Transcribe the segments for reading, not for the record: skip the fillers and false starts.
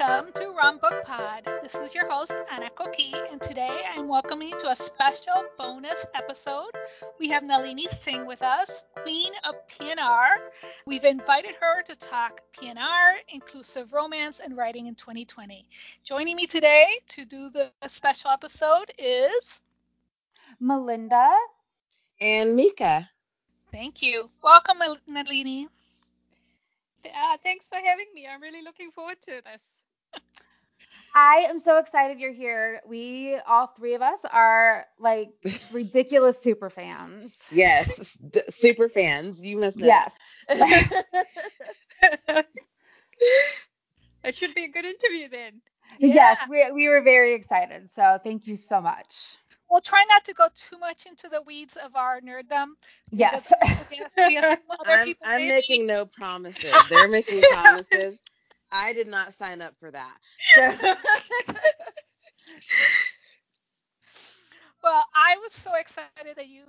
Welcome to Rom Book Pod. This is your host, Ana Coqui, and today I am welcoming you to a special bonus episode. We have Nalini Singh with us, Queen of PNR. We've invited her to talk PNR, inclusive romance, and writing in 2020. Joining me today to do the special episode is Melinda and Mika. Thank you. Welcome, Nalini. Thanks for having me. I'm really looking forward to this. I am so excited you're here. We, all three of us, are like ridiculous super fans. Yes, super fans. You must know. Yes. It should be a good interview then. Yeah. Yes, we were very excited. So thank you so much. We'll try not to go too much into the weeds of our nerddom. Yes. I'm making no promises. They're making promises. I did not sign up for that. So. Well, I was so excited that you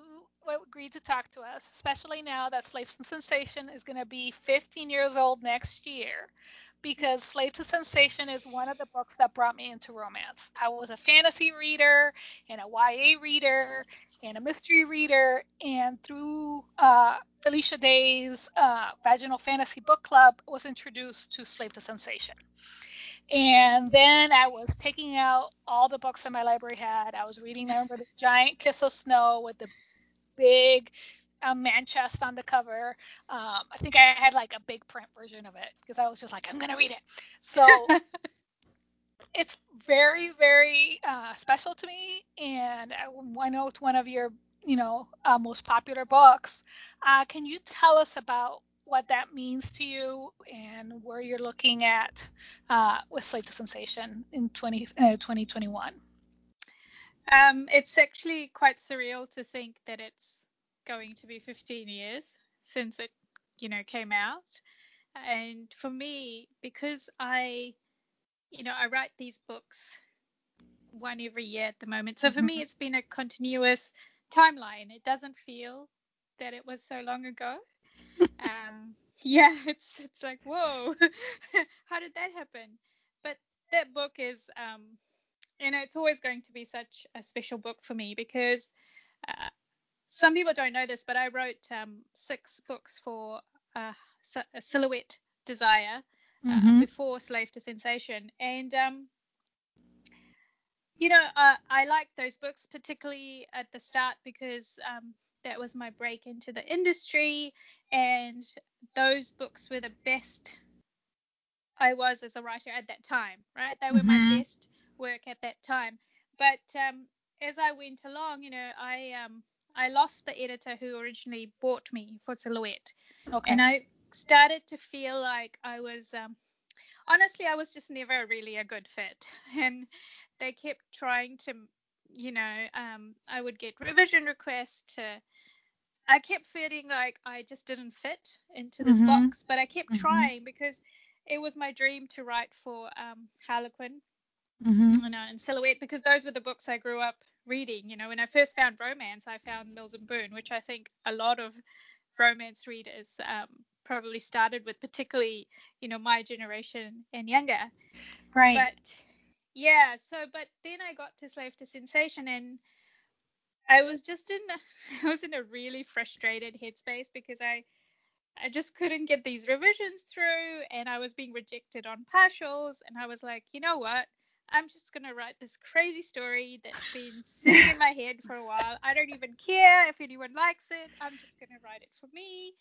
agreed to talk to us, especially now that Slave to Sensation is going to be 15 years old next year. Because Slave to Sensation is one of the books that brought me into romance. I was a fantasy reader and a YA reader and a mystery reader. And through Felicia Day's Vaginal Fantasy Book Club, was introduced to Slave to Sensation. And then I was taking out all the books that my library had. I was reading them with a giant Kiss of Snow with the big... a man chest on the cover. I think I had like a big print version of it because I was just like, I'm gonna read it. So it's very, very special to me, and I know it's one of your, most popular books. Can you tell us about what that means to you and where you're looking at with Slave to Sensation in 2021? It's actually quite surreal to think that it's going to be 15 years since it came out. And for me, because I write these books one every year at the moment, so for me it's been a continuous timeline. It doesn't feel that it was so long ago. It's like, whoa, how did that happen? But that book is it's always going to be such a special book for me because some people don't know this, but I wrote 6 books for Silhouette Desire before Slave to Sensation. And, I liked those books, particularly at the start, because that was my break into the industry. And those books were the best I was as a writer at that time, right? They were my best work at that time. But as I went along, I lost the editor who originally bought me for Silhouette. Okay. And I started to feel like I was, honestly, I was just never really a good fit. And they kept trying to, I would get revision requests. I kept feeling like I just didn't fit into this box, but I kept trying because it was my dream to write for Harlequin and Silhouette, because those were the books I grew up reading. When I first found romance, I found Mills and Boone, which I think a lot of romance readers probably started with, particularly my generation and younger, right? But but then I got to Slave to Sensation, and I was just in a really frustrated headspace because I just couldn't get these revisions through, and I was being rejected on partials, and I was like, you know what, I'm just going to write this crazy story that's been sitting in my head for a while. I don't even care if anyone likes it. I'm just going to write it for me.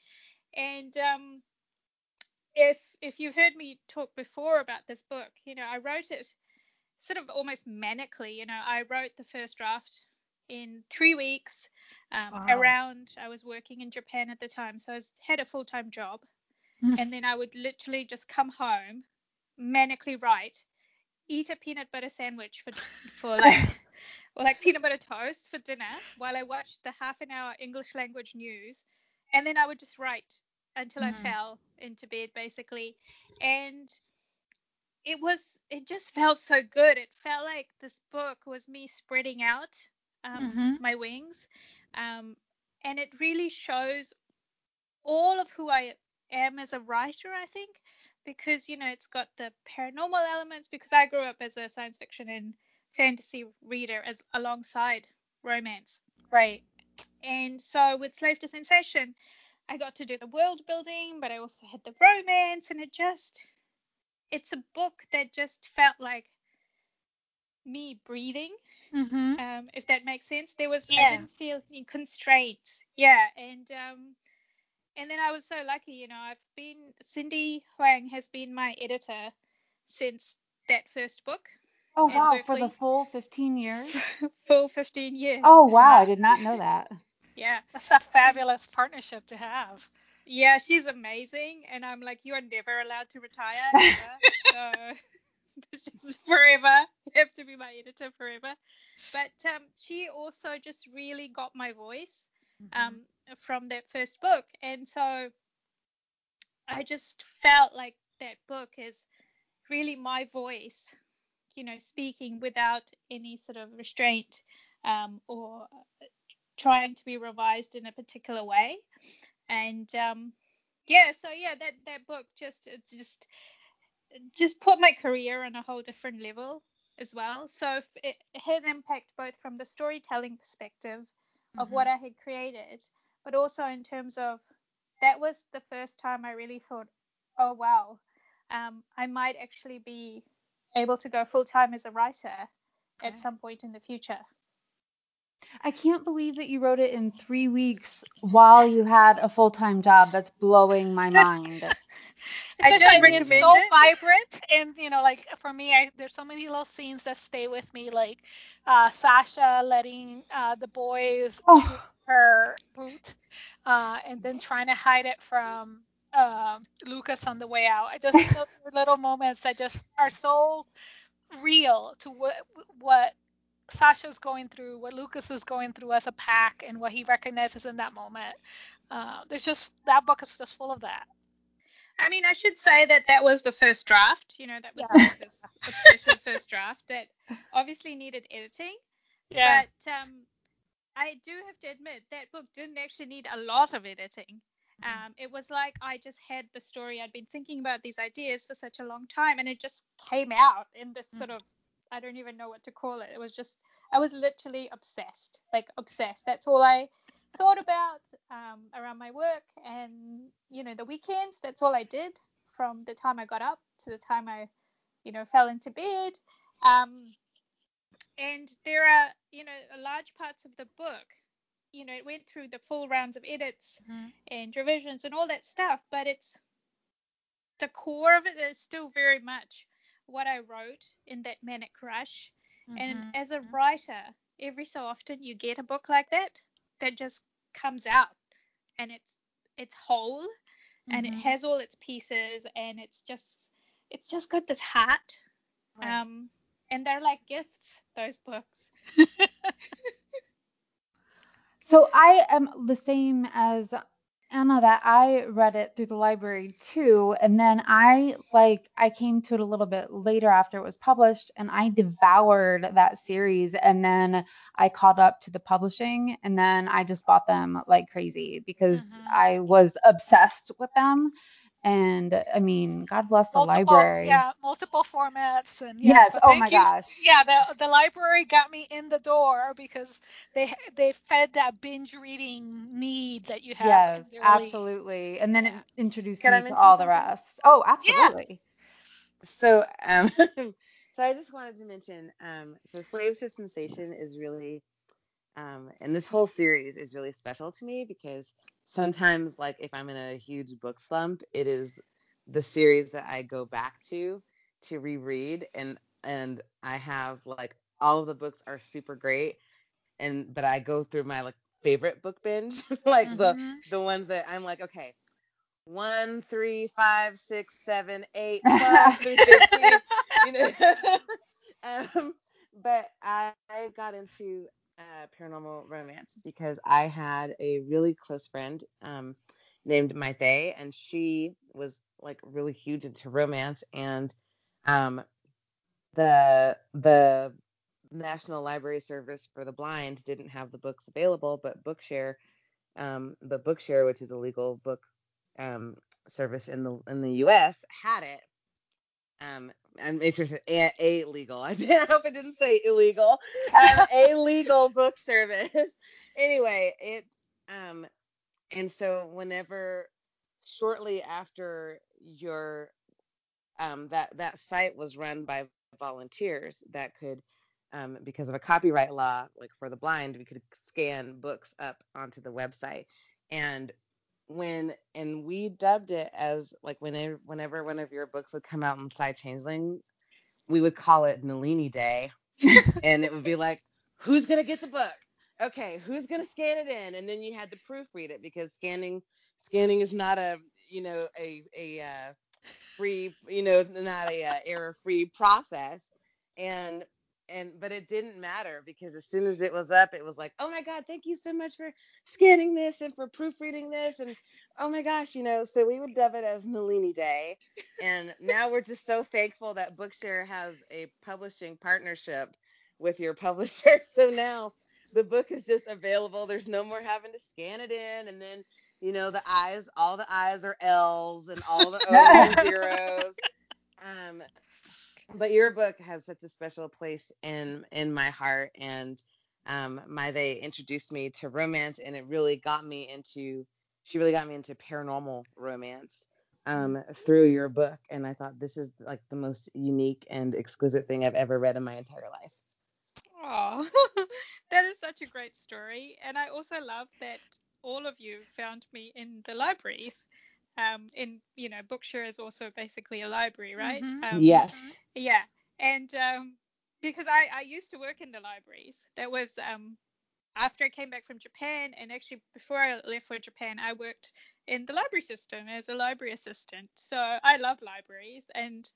And if you've heard me talk before about this book, I wrote it sort of almost manically. I wrote the first draft in 3 weeks. I was working in Japan at the time, so I had a full-time job. And then I would literally just come home, manically write, eat a peanut butter sandwich for peanut butter toast for dinner while I watched the half an hour English language news. And then I would just write until I fell into bed, basically. And it just felt so good. It felt like this book was me spreading out my wings. And it really shows all of who I am as a writer, I think. because, you know, it's got the paranormal elements, because I grew up as a science fiction and fantasy reader as alongside romance. Right. And so with Slave to Sensation, I got to do the world building, but I also had the romance, and it's a book that just felt like me breathing, if that makes sense. I didn't feel any constraints. Yeah, and then I was so lucky, you know, Cindy Huang has been my editor since that first book. Oh, wow, for the full 15 years? Full 15 years. Oh, wow, I did not know that. Yeah. That's a fabulous partnership to have. Yeah, she's amazing, and I'm like, you are never allowed to retire, ever. So it's just forever. You have to be my editor forever. But she also just really got my voice from that first book, and so I just felt like that book is really my voice, you know, speaking without any sort of restraint or trying to be revised in a particular way. And that book just put my career on a whole different level as well. So it had an impact both from the storytelling perspective of what I had created, but also in terms of that was the first time I really thought, oh, wow, I might actually be able to go full-time as a writer at some point in the future. I can't believe that you wrote it in 3 weeks while you had a full-time job. That's blowing my mind. It's so vibrant, and you know, like for me, there's so many little scenes that stay with me, like Sasha letting the boys her boot, and then trying to hide it from Lucas on the way out. I just those little moments that just are so real to what Sasha's going through, what Lucas is going through as a pack, and what he recognizes in that moment. There's just that book is just full of that. I mean, I should say that was the first draft. You know, that was the obsessive first draft that obviously needed editing. Yeah. But I do have to admit that book didn't actually need a lot of editing. It was like I just had the story. I'd been thinking about these ideas for such a long time, and it just came out in this sort of, I don't even know what to call it. It was just, I was literally obsessed, like obsessed. That's all I thought about around my work and, you know, the weekends. That's all I did from the time I got up to the time I, you know, fell into bed. And there are, you know, large parts of the book, you know, it went through the full rounds of edits and revisions and all that stuff, but it's the core of it is still very much what I wrote in that manic rush. And as a writer, every so often you get a book like that just comes out and it's whole and it has all its pieces, and it's just got this heart. Right. And they're like gifts, those books. So I am the same as Anna, that I read it through the library too, and then I came to it a little bit later after it was published, and I devoured that series, and then I caught up to the publishing, and then I just bought them like crazy because I was obsessed with them. And I mean, God bless the library. Yeah, multiple formats. And yes. Oh my gosh. Yeah, the library got me in the door because they fed that binge reading need that you have. Yes, absolutely. And then it introduced me to all the rest. Oh, absolutely. Yeah. So, so I just wanted to mention, so Slave to Sensation is really, and this whole series is really special to me because sometimes, like, if I'm in a huge book slump, it is the series that I go back to reread, and I have, like, all of the books are super great, but I go through my, like, favorite book binge, like, the ones that I'm like, okay, 1, 3, 5, 6, 7, 8, 12 through 15, you know, but I got into paranormal romance because I had a really close friend named Mai Faye, and she was like really huge into romance, and the National Library Service for the Blind didn't have the books available, but Bookshare, which is a legal book service in the U.S. had it. And it's just a legal. I hope it didn't say illegal. A legal book service. Anyway, it and so whenever shortly after your that site was run by volunteers that could because of a copyright law, like for the blind, we could scan books up onto the website. And we dubbed it as like whenever one of your books would come out in Psy-Changeling, we would call it Nalini Day. And it would be like, who's going to get the book? Okay, who's going to scan it in? And then you had to proofread it because scanning is not a free, not a error-free process. But it didn't matter because as soon as it was up, it was like, oh my God, thank you so much for scanning this and for proofreading this. And oh my gosh, so we would dub it as Nalini Day. And now we're just so thankful that Bookshare has a publishing partnership with your publisher. So now the book is just available. There's no more having to scan it in. And then, the I's, all the I's are L's and all the O's are zeros. But your book has such a special place in my heart, and they introduced me to romance, and it really got me into. She really got me into paranormal romance through your book, and I thought this is like the most unique and exquisite thing I've ever read in my entire life. Oh, that is such a great story, and I also love that all of you found me in the libraries. And Bookshare is also basically a library, right? Mm-hmm. Yes. Yeah. And because I used to work in the libraries. That was after I came back from Japan. And actually, before I left for Japan, I worked in the library system as a library assistant. So I love libraries. And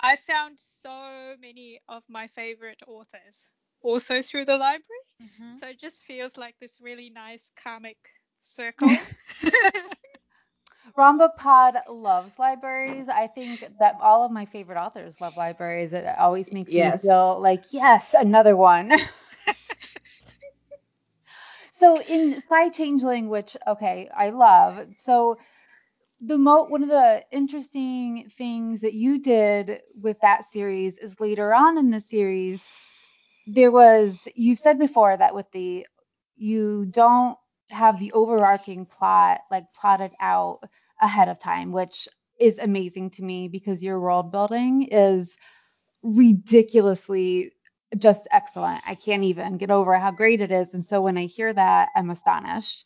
I found so many of my favorite authors also through the library. Mm-hmm. So it just feels like this really nice karmic circle. Romba Pod loves libraries. I think that all of my favorite authors love libraries. It always makes me feel like, yes, another one. So in Psy-Changeling, which, okay, I love. So one of the interesting things that you did with that series is later on in the series, you've said before that you don't have the overarching plot plotted out ahead of time, which is amazing to me because your world building is ridiculously just excellent. I can't even get over how great it is. And so when I hear that, I'm astonished.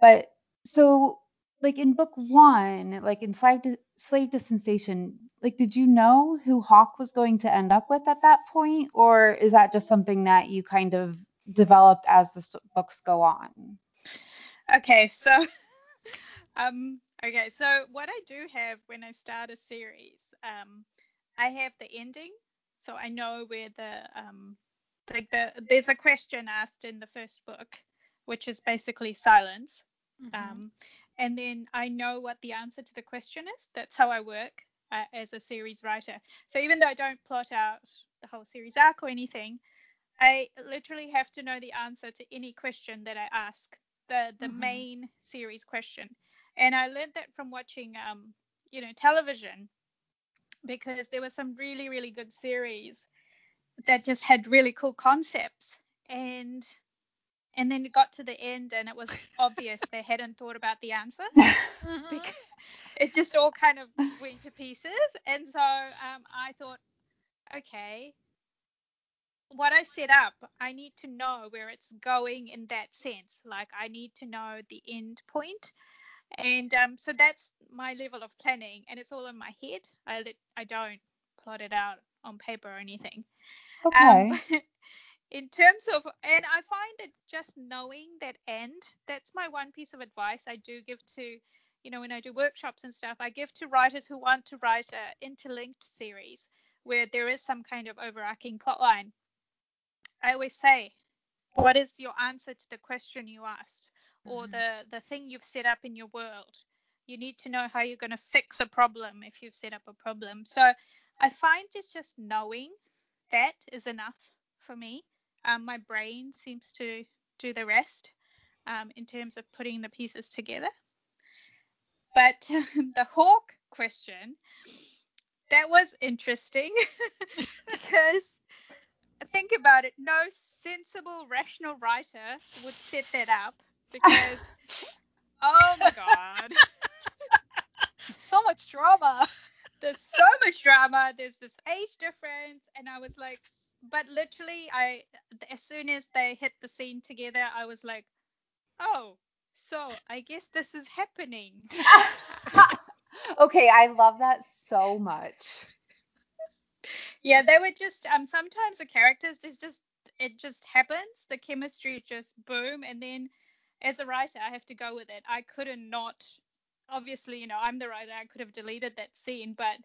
But so in book one, in Slave to Sensation, did you know who Hawk was going to end up with at that point? Or is that just something that you kind of developed as the books go on? Okay, so what I do have when I start a series, I have the ending, so I know where there's a question asked in the first book, which is basically Silence, mm-hmm. And then I know what the answer to the question is. That's how I work as a series writer. So even though I don't plot out the whole series arc or anything, I literally have to know the answer to any question that I ask. The mm-hmm. main series question. And I learned that from watching television, because there were some really, really good series that just had really cool concepts, and then it got to the end and it was obvious they hadn't thought about the answer. Mm-hmm. Because it just all kind of went to pieces. And so I thought, okay, what I set up, I need to know where it's going in that sense. I need to know the end point. And so that's my level of planning. And it's all in my head. I don't plot it out on paper or anything. Okay. In terms of, and I find that just knowing that end, that's my one piece of advice I do give to, when I do workshops and stuff, I give to writers who want to write an interlinked series where there is some kind of overarching plotline. I always say, what is your answer to the question you asked, or the thing you've set up in your world? You need to know how you're going to fix a problem if you've set up a problem. So I find just knowing that is enough for me. My brain seems to do the rest in terms of putting the pieces together. But the Hawk question, that was interesting because think about it, no sensible, rational writer would set that up because, oh my God. So much drama. There's so much drama. There's this age difference. And I was like, but literally, as soon as they hit the scene together, I was like, oh, so I guess this is happening. Okay, I love that so much. Yeah, they were just sometimes the characters it just happens. The chemistry just boom, and then as a writer, I have to go with it. I couldn't not. Obviously, I'm the writer. I could have deleted that scene, but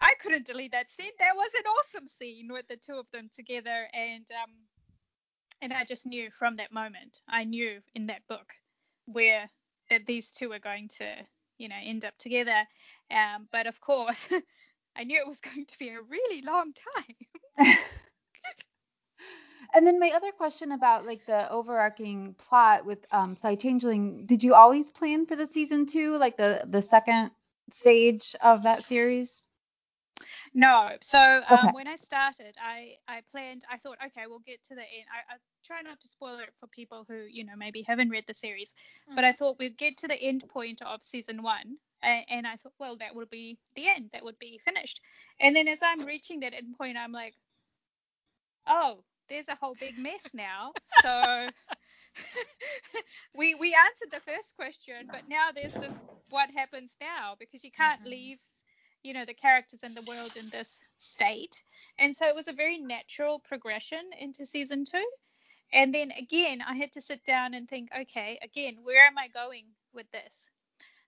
I couldn't delete that scene. That was an awesome scene with the two of them together, and I just knew from that moment. I knew in that book where that these two were going to, end up together. But of course, I knew it was going to be a really long time. And then my other question about the overarching plot with Psy-Changeling, did you always plan for the season 2, the second stage of that series? No. So okay. When I started, I planned, I thought, okay, we'll get to the end. I try not to spoil it for people who, maybe haven't read the series, but I thought we'd get to the end point of season 1. And I thought, well, that would be the end. That would be finished. And then as I'm reaching that end point, I'm like, oh, there's a whole big mess now. So we answered the first question, but now there's this what happens now, because you can't leave, the characters and the world in this state. And so it was a very natural progression into season 2. And then again, I had to sit down and think, okay, again, where am I going with this?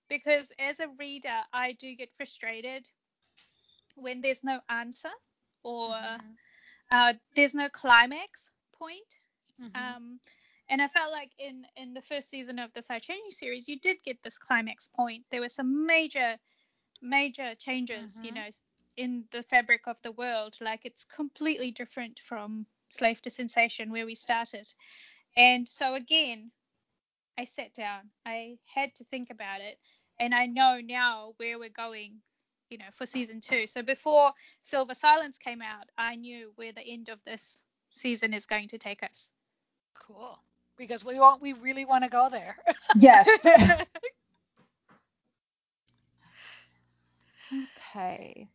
Because as a reader, I do get frustrated when there's no answer or there's no climax point. And I felt like in the first season of the Psy-Changeling series, you did get this climax point. There were some major changes, in the fabric of the world. It's completely different from Slave to Sensation, where we started. And so, again, I sat down. I had to think about it. And I know now where we're going, for season 2. So before Silver Silence came out, I knew where the end of this season is going to take us. Cool. Because we really want to go there. Yes. Okay.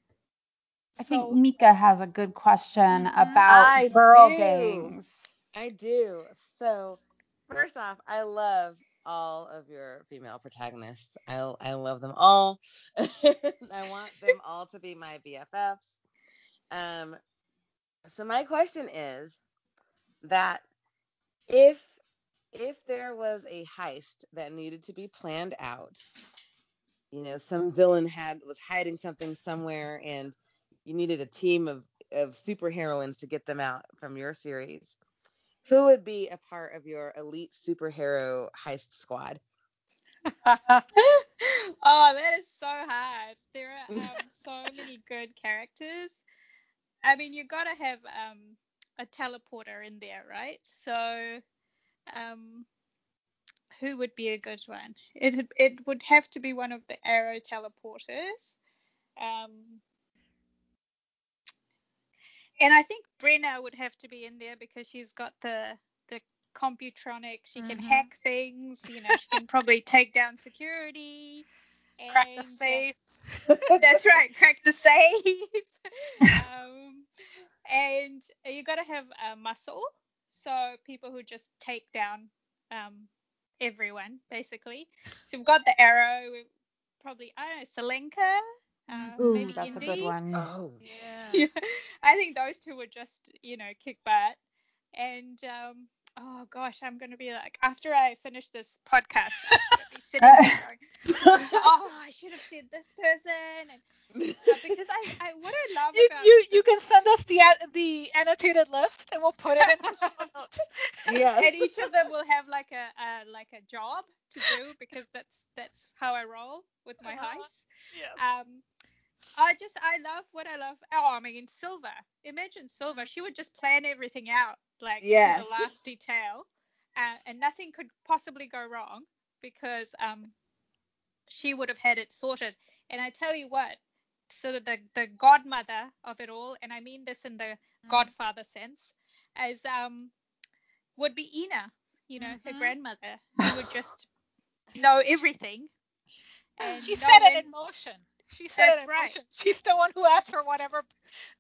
I think Mika has a good question about girl gangs. I do. So first off, I love all of your female protagonists. I love them all. I want them all to be my BFFs. So my question is that if there was a heist that needed to be planned out, some villain was hiding something somewhere, and you needed a team of superheroines to get them out from your series, who would be a part of your elite superhero heist squad? Oh, that is so hard. There are so many good characters. I mean, you got to have a teleporter in there, right? So who would be a good one? It would have to be one of the Arrow teleporters. And I think Brenna would have to be in there because she's got the computronic. She can hack things. She can probably take down security. Crack the safe. That's right. Crack the safe. And you got to have muscle. So people who just take down everyone, basically. So we've got the Arrow. Probably, Selenka. Maybe that's Indy. A good one. Oh. Yeah. I think those two would just, kick butt. And, oh, gosh, I'm going to be like, after I finish this podcast, I'm going to be sitting there going, oh, I should have said this person. And, because I what I love about... You can send us the annotated list, and we'll put it in our show notes. Yes. And each of them will have, a job to do, because that's how I roll with my heist. Yeah. I love what I love. Oh, I mean, Silver. Imagine Silver. She would just plan everything out, to the last detail, and nothing could possibly go wrong because she would have had it sorted. And I tell you what, so the godmother of it all, and I mean this in the godfather sense, as would be Ina, you know, her grandmother, who would just know everything. And she said it in motion. She said that's it in motion. She's the one who asked for whatever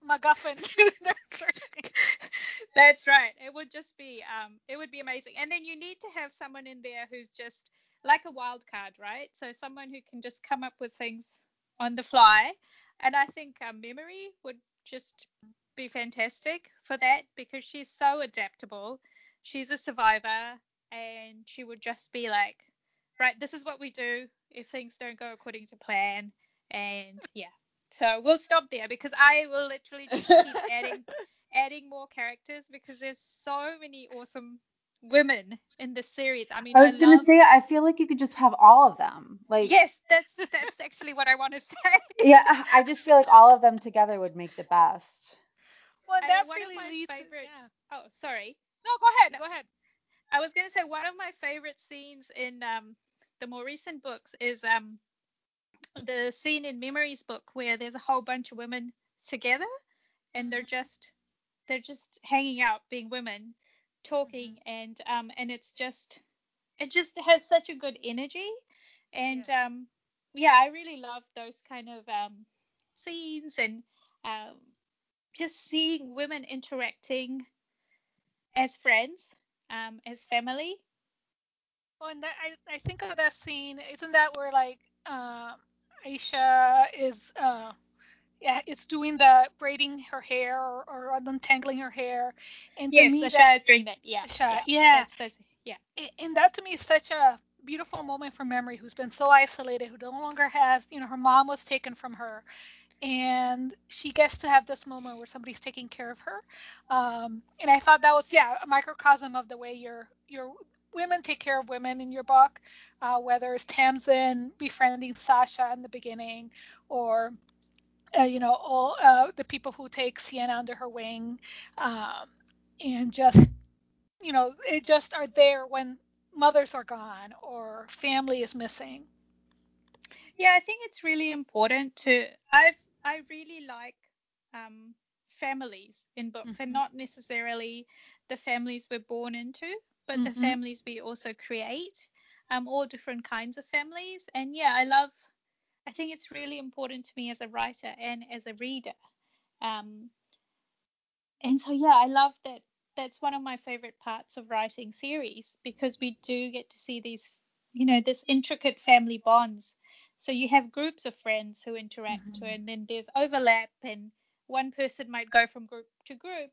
MacGuffin they're searching. That's right. It would just be, it would be amazing. And then you need to have someone in there who's just like a wild card, right? So someone who can just come up with things on the fly. And I think Memory would just be fantastic for that, because she's so adaptable. She's a survivor, and she would just be like, right, this is what we do if things don't go according to plan. And yeah, so we'll stop there, because I will literally just keep adding more characters, because there's so many awesome women in this series. I mean, I was going to say, I feel like you could just have all of them. Like, yes, that's actually what I want to say. Yeah, I just feel like all of them together would make the best. Well, that really leads to... Yeah. Oh, sorry. No, go ahead. I was going to say one of my favorite scenes in the more recent books is the scene in Memory's book where there's a whole bunch of women together, and they're just hanging out, being women, talking, and it just has such a good energy, and I really love those kind of scenes, and just seeing women interacting as friends, as family. Well, and that, I think of that scene. Isn't that where like Aisha is it's doing the braiding her hair or untangling her hair, and yes, Sasha is doing that. Yeah, Sasha, yeah. That's, yeah. And that to me is such a beautiful moment for Memory, who's been so isolated, who no longer has, you know, her mom was taken from her, and she gets to have this moment where somebody's taking care of her. And I thought that was a microcosm of the way your women take care of women in your book, whether it's Tamsin befriending Sasha in the beginning, or all the people who take Sienna under her wing, and just it just are there when mothers are gone or family is missing. Yeah, I think it's really important to. I really like families in books, and not necessarily the families we're born into, but the families we also create, all different kinds of families. And yeah, I think it's really important to me as a writer and as a reader. And so yeah, I love that. That's one of my favorite parts of writing series, because we do get to see these, this intricate family bonds. So you have groups of friends who interact, and then there's overlap, and one person might go from group to group,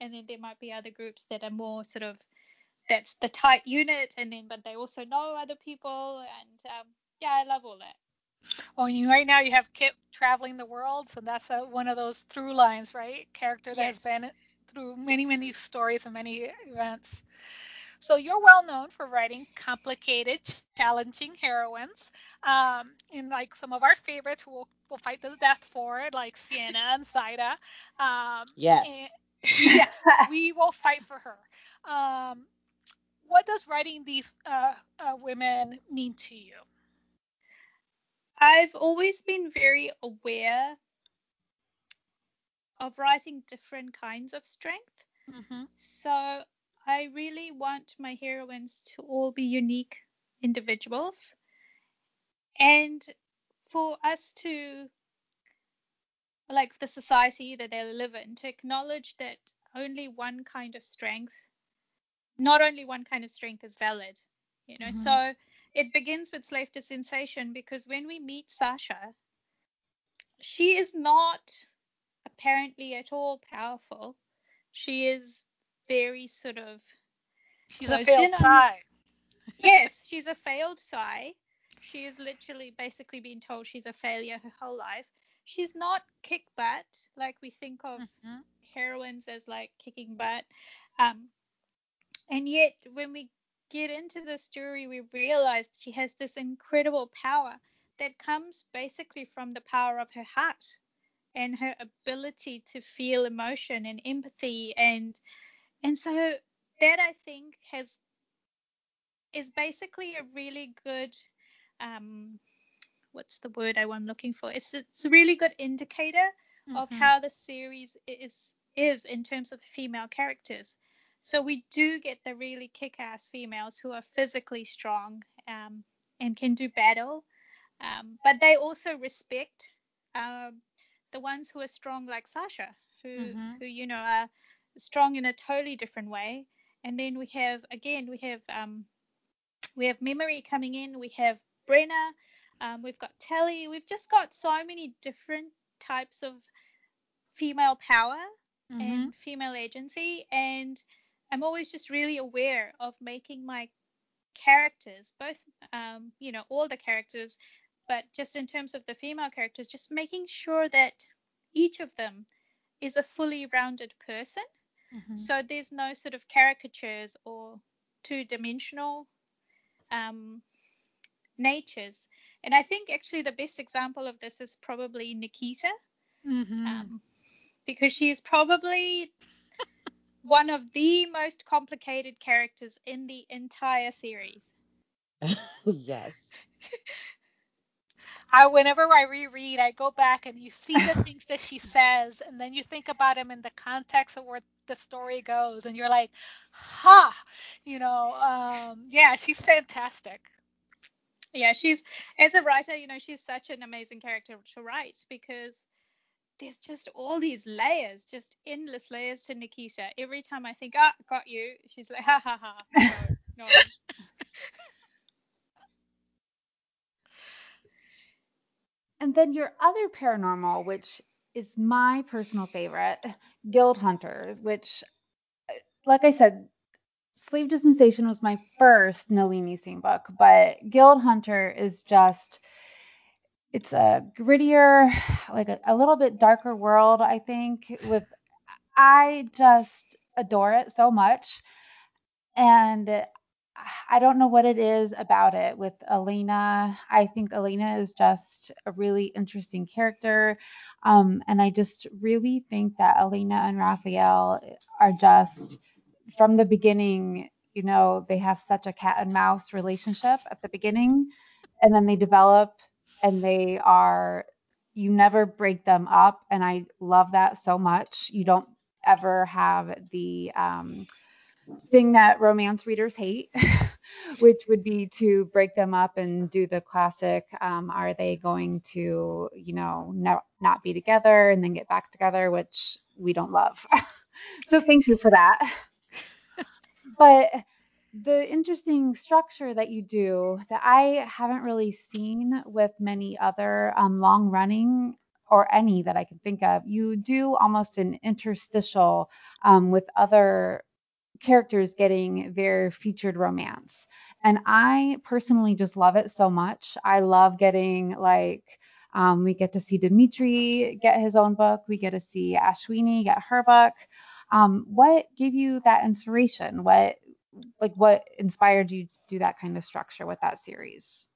and then there might be other groups that are more sort of, that's the tight unit, and then but they also know other people, and I love all that. Well, right now you have Kip traveling the world, so that's one of those through lines, right? Character that has been through many, many stories and many events. So you're well known for writing complicated, challenging heroines, and like some of our favorites who will fight to the death for it, like Sienna and Zaida. We will fight for her. What does writing these women mean to you? I've always been very aware of writing different kinds of strength. So I really want my heroines to all be unique individuals, and for us to, like the society that they live in, to acknowledge that not only one kind of strength is valid, So it begins with Slave to Sensation, because when we meet Sasha, she is not apparently at all powerful. She is very sort of... She's a failed Psy. Yes, she's a failed Psy. She is literally basically being told she's a failure her whole life. She's not kick butt, like we think of heroines as like kicking butt. And yet when we get into the story, we realize she has this incredible power that comes basically from the power of her heart and her ability to feel emotion and empathy, and so that I think is basically a really good what's the word I'm looking for? It's a really good indicator of how the series is in terms of female characters. So we do get the really kick-ass females who are physically strong and can do battle, but they also respect the ones who are strong like Sasha, who you know are strong in a totally different way. And then we have Memory coming in, we have Brenna, we've got Telly, we've just got so many different types of female power and female agency, and I'm always just really aware of making my characters, both all the characters, but just in terms of the female characters, just making sure that each of them is a fully rounded person. So there's no sort of caricatures or two-dimensional natures. And I think actually the best example of this is probably Nikita, because she is probably one of the most complicated characters in the entire series. Yes. Whenever I reread, I go back and you see the things that she says, and then you think about them in the context of where the story goes, and you're like, ha! Yeah, she's fantastic. Yeah, she's, as a writer, she's such an amazing character to write, because there's just all these layers, just endless layers to Nikita. Every time I think, got you, she's like, ha, ha, ha. No. And then your other paranormal, which is my personal favorite, Guild Hunters, which, like I said, Slave to Sensation was my first Nalini Singh book, but Guild Hunter is just, it's a grittier, like a little bit darker world, I think, I just adore it so much. And I don't know what it is about it with Elena. I think Elena is just a really interesting character. And I just really think that Elena and Raphael are just, from the beginning, they have such a cat and mouse relationship at the beginning. And then they develop and they are, you never break them up. And I love that so much. You don't ever have the thing that romance readers hate, which would be to break them up and do the classic, are they going to, not be together and then get back together, which we don't love. So thank you for that. But the interesting structure that you do that I haven't really seen with many other long running or any that I can think of, you do almost an interstitial with other characters getting their featured romance. And I personally just love it so much. I love getting we get to see Dimitri get his own book. We get to see Ashwini get her book. What gave you that inspiration? What inspired you to do that kind of structure with that series?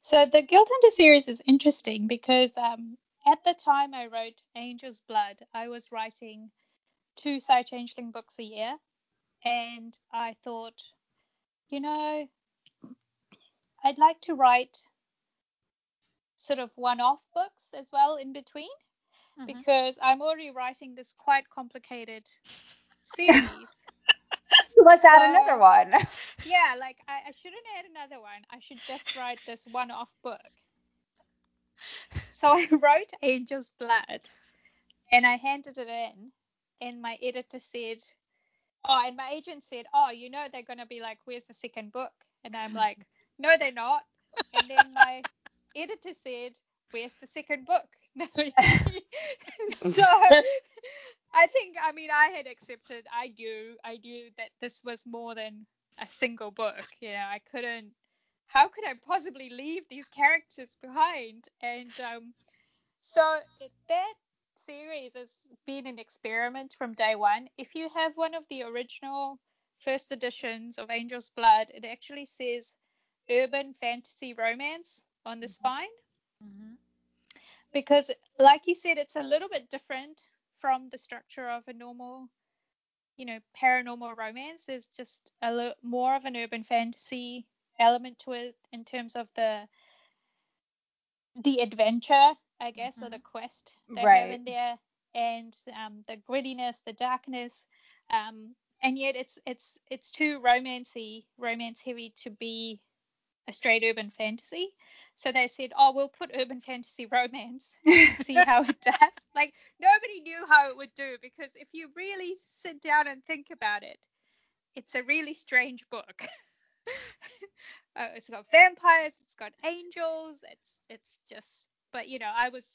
So the Guild Hunter series is interesting because at the time I wrote Angel's Blood, I was writing 2 Psy-Changeling books a year. And I thought, I'd like to write sort of one-off books as well in between, because I'm already writing this quite complicated series. Let's add another one. Yeah, I shouldn't add another one. I should just write this one-off book. So I wrote Angel's Blood, and I handed it in, and my editor said, and my agent said, they're going to be like, where's the second book? And I'm like, no, they're not. And then my editor said, where's the second book? So I think, I had accepted, I knew that this was more than a single book. How could I possibly leave these characters behind? And that series has been an experiment from day one. If you have one of the original first editions of Angel's Blood, it actually says urban fantasy romance on the spine. Because, like you said, it's a little bit different from the structure of a normal, paranormal romance. There's just a little more of an urban fantasy element to it in terms of the the adventure, I guess, or the quest they have in there, and the grittiness, the darkness, and yet it's too romance heavy to be a straight urban fantasy. So they said, oh, we'll put urban fantasy romance and see how it does. Like, nobody knew how it would do, because if you really sit down and think about it, it's a really strange book. It's got vampires, it's got angels, it's just, but you know, I was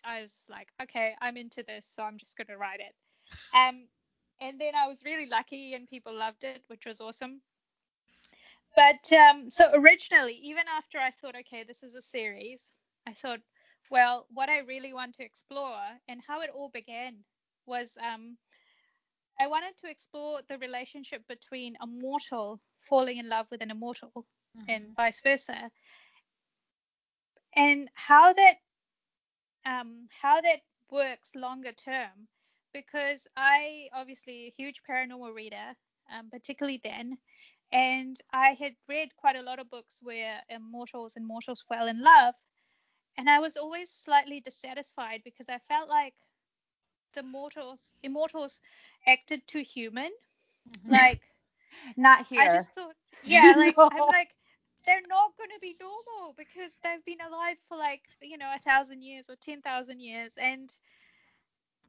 like, okay, I'm into this, so I'm just gonna write it. And then I was really lucky and people loved it, which was awesome. But so originally, even after I thought, okay, this is a series, I thought, well, what I really want to explore and how it all began was I wanted to explore the relationship between a mortal falling in love with an immortal and vice versa, and how that works longer term, because I obviously a huge paranormal reader, particularly then. And I had read quite a lot of books where immortals and mortals fell in love. And I was always slightly dissatisfied because I felt like the immortals acted too human. Like, not here. I just thought, yeah, like, no. I'm like, they're not going to be normal because they've been alive for like, you know, 1,000 years or 10,000 years. And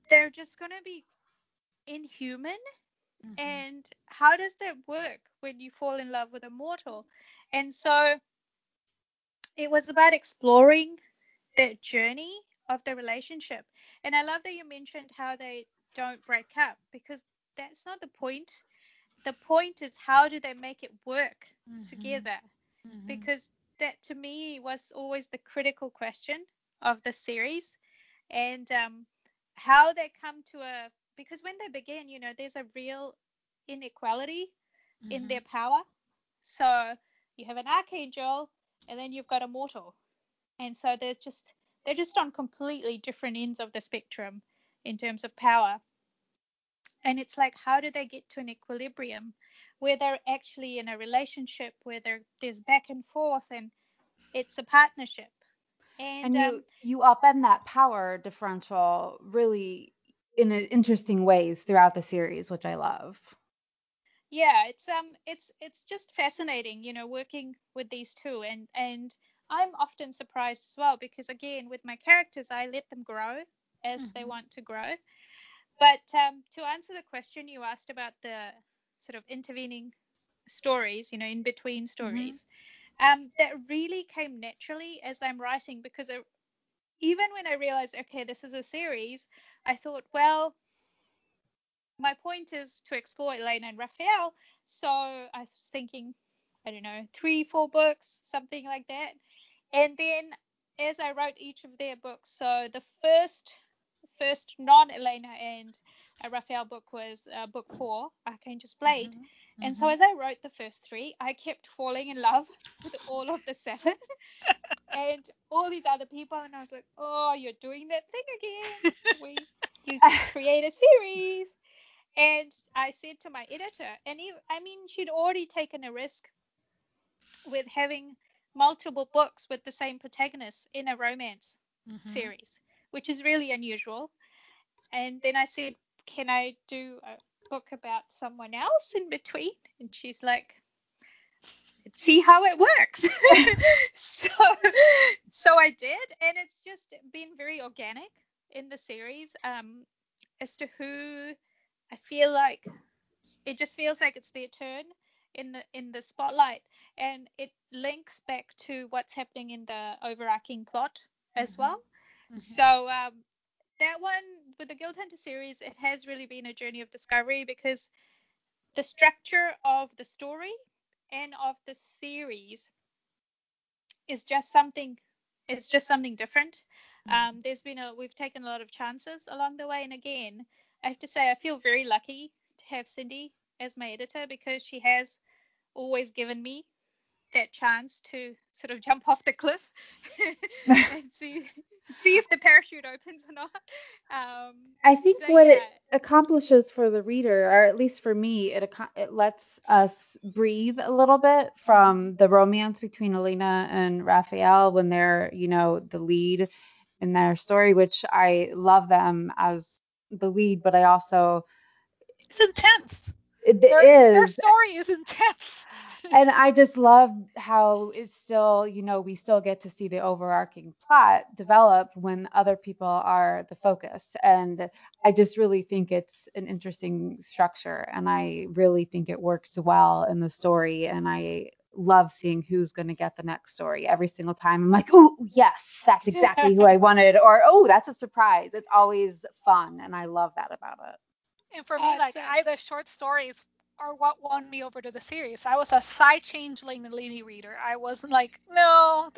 they're just going to be inhuman. And how does that work when you fall in love with a mortal? And so it was about exploring that journey of the relationship. And I love that you mentioned how they don't break up, because that's not the point. The point is, how do they make it work together? Because that, to me, was always the critical question of the series. And how they come to a... Because when they begin, you know, there's a real inequality in their power. So you have an archangel and then you've got a mortal. And so there's just, they're just on completely different ends of the spectrum in terms of power. And it's like, how do they get to an equilibrium where they're actually in a relationship, where there's back and forth and it's a partnership. And you upend that power differential really in interesting ways throughout the series, which I love. Yeah, it's just fascinating, you know, working with these two, and I'm often surprised as well, because again, with my characters, I let them grow as they want to grow. But to answer the question you asked about the sort of intervening stories, you know, in between stories, that really came naturally as I'm writing, because it, even when I realized, okay, this is a series, I thought, well, my point is to explore Elena and Raphael. So I was thinking, I don't know, 3-4 books, something like that. And then as I wrote each of their books, so the first non-Elena and Raphael book was book 4, Archangel's Blade. And so as I wrote the first 3, I kept falling in love with all of the Saturn and all these other people. And I was like, oh, you're doing that thing again. You create a series. And I said to my editor, and she'd already taken a risk with having multiple books with the same protagonist in a romance series, which is really unusual. And then I said, can I do a book about someone else in between? And she's like, let's see how it works. so I did, and it's just been very organic in the series as to who I feel like it just feels like it's their turn in the spotlight, and it links back to what's happening in the overarching plot as well. So that one with the Guild Hunter series, it has really been a journey of discovery, because the structure of the story and of the series is just something. It's just something different. We've taken a lot of chances along the way, and again, I have to say, I feel very lucky to have Cindy as my editor, because she has always given me that chance to sort of jump off the cliff and see if the parachute opens or not. I think so, what yeah. it accomplishes for the reader, or at least for me, it lets us breathe a little bit from the romance between Elena and Raphael when they're, you know, the lead in their story, which I love them as the lead, but I also... It's intense. Their story is intense. And I just love how it's still, you know, we still get to see the overarching plot develop when other people are the focus. And I just really think it's an interesting structure. And I really think it works well in the story. And I love seeing who's going to get the next story every single time. I'm like, oh, yes, that's exactly who I wanted. Or, oh, that's a surprise. It's always fun. And I love that about it. And for me, like, the short stories are what won me over to the series. I was a Psy-Changeling Nalini reader. I wasn't like, no.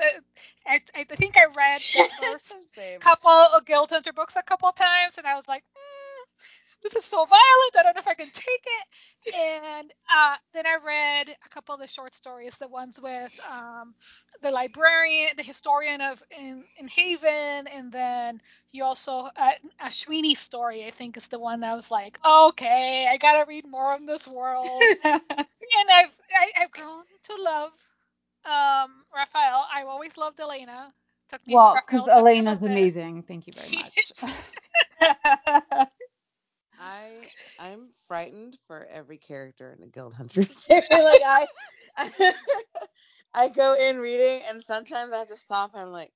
I think I read the first couple of Guild Hunter books a couple times, and I was like, this is so violent. I don't know if I can take it. And then I read a couple of the short stories, the ones with the librarian, the historian of in Haven, and then you also Ashwini story, I think, is the one that I was like, okay, I gotta read more of this world. And I've grown to love Raphael. I always loved Elena. Because Elena's amazing. Thank you very much. I'm frightened for every character in the Guild Hunters series. Like I go in reading, and sometimes I have to stop. And I'm like,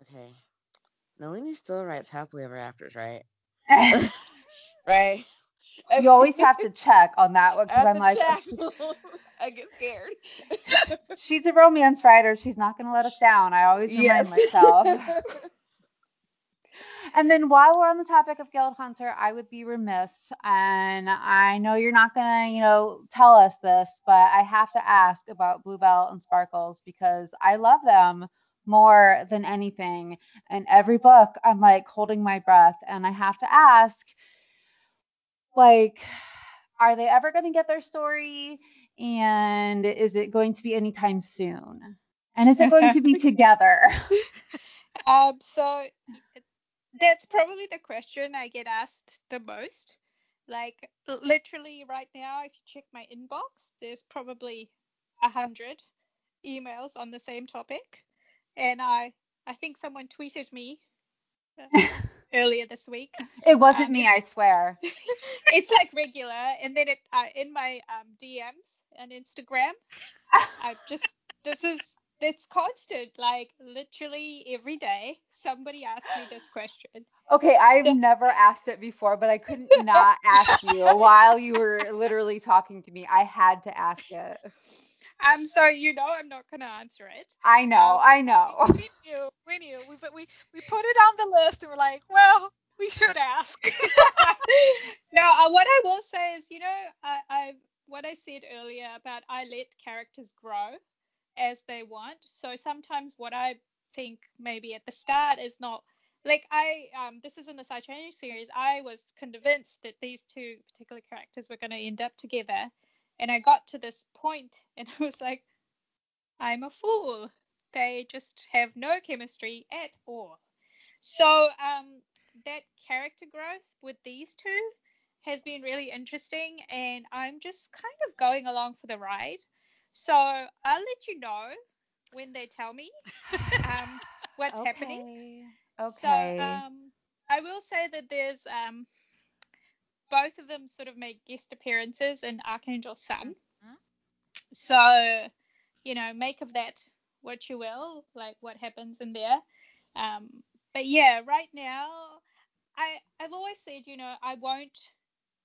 okay, Nalini still writes happily ever afters, right? Right. You always have to check on that one because I'm like, I get scared. She's a romance writer. She's not going to let us down. I always remind myself. And then while we're on the topic of Guild Hunter, I would be remiss, and I know you're not going to, you know, tell us this, but I have to ask about Bluebell and Sparkles because I love them more than anything. And every book, I'm like holding my breath, and I have to ask, like, are they ever going to get their story? And is it going to be anytime soon? And is it going to be together? That's probably the question I get asked the most. Like, literally right now, if you check my inbox, there's probably 100 emails on the same topic. And I think someone tweeted me earlier this week. It wasn't me, I swear. It's like regular. And then in my DMs and Instagram, it's constant, like literally every day somebody asks me this question. Okay, I've never asked it before, but I couldn't not ask you while you were literally talking to me. I had to ask it. So you know I'm not gonna answer it. I know. We knew. We put it on the list and we're like, well, we should ask. No, what I will say is, you know, what I said earlier about I let characters grow as they want. So sometimes what I think maybe at the start is not like this is in the Psy-Changeling series. I was convinced that these two particular characters were going to end up together, and I got to this point and I was like, I'm a fool. They just have no chemistry at all. So that character growth with these two has been really interesting, and I'm just kind of going along for the ride. So I'll let you know when they tell me what's happening. Okay. So I will say that there's both of them sort of made guest appearances in Archangel Sun. Mm-hmm. So, you know, make of that what you will, like what happens in there. But yeah, right now, I've always said, you know, I won't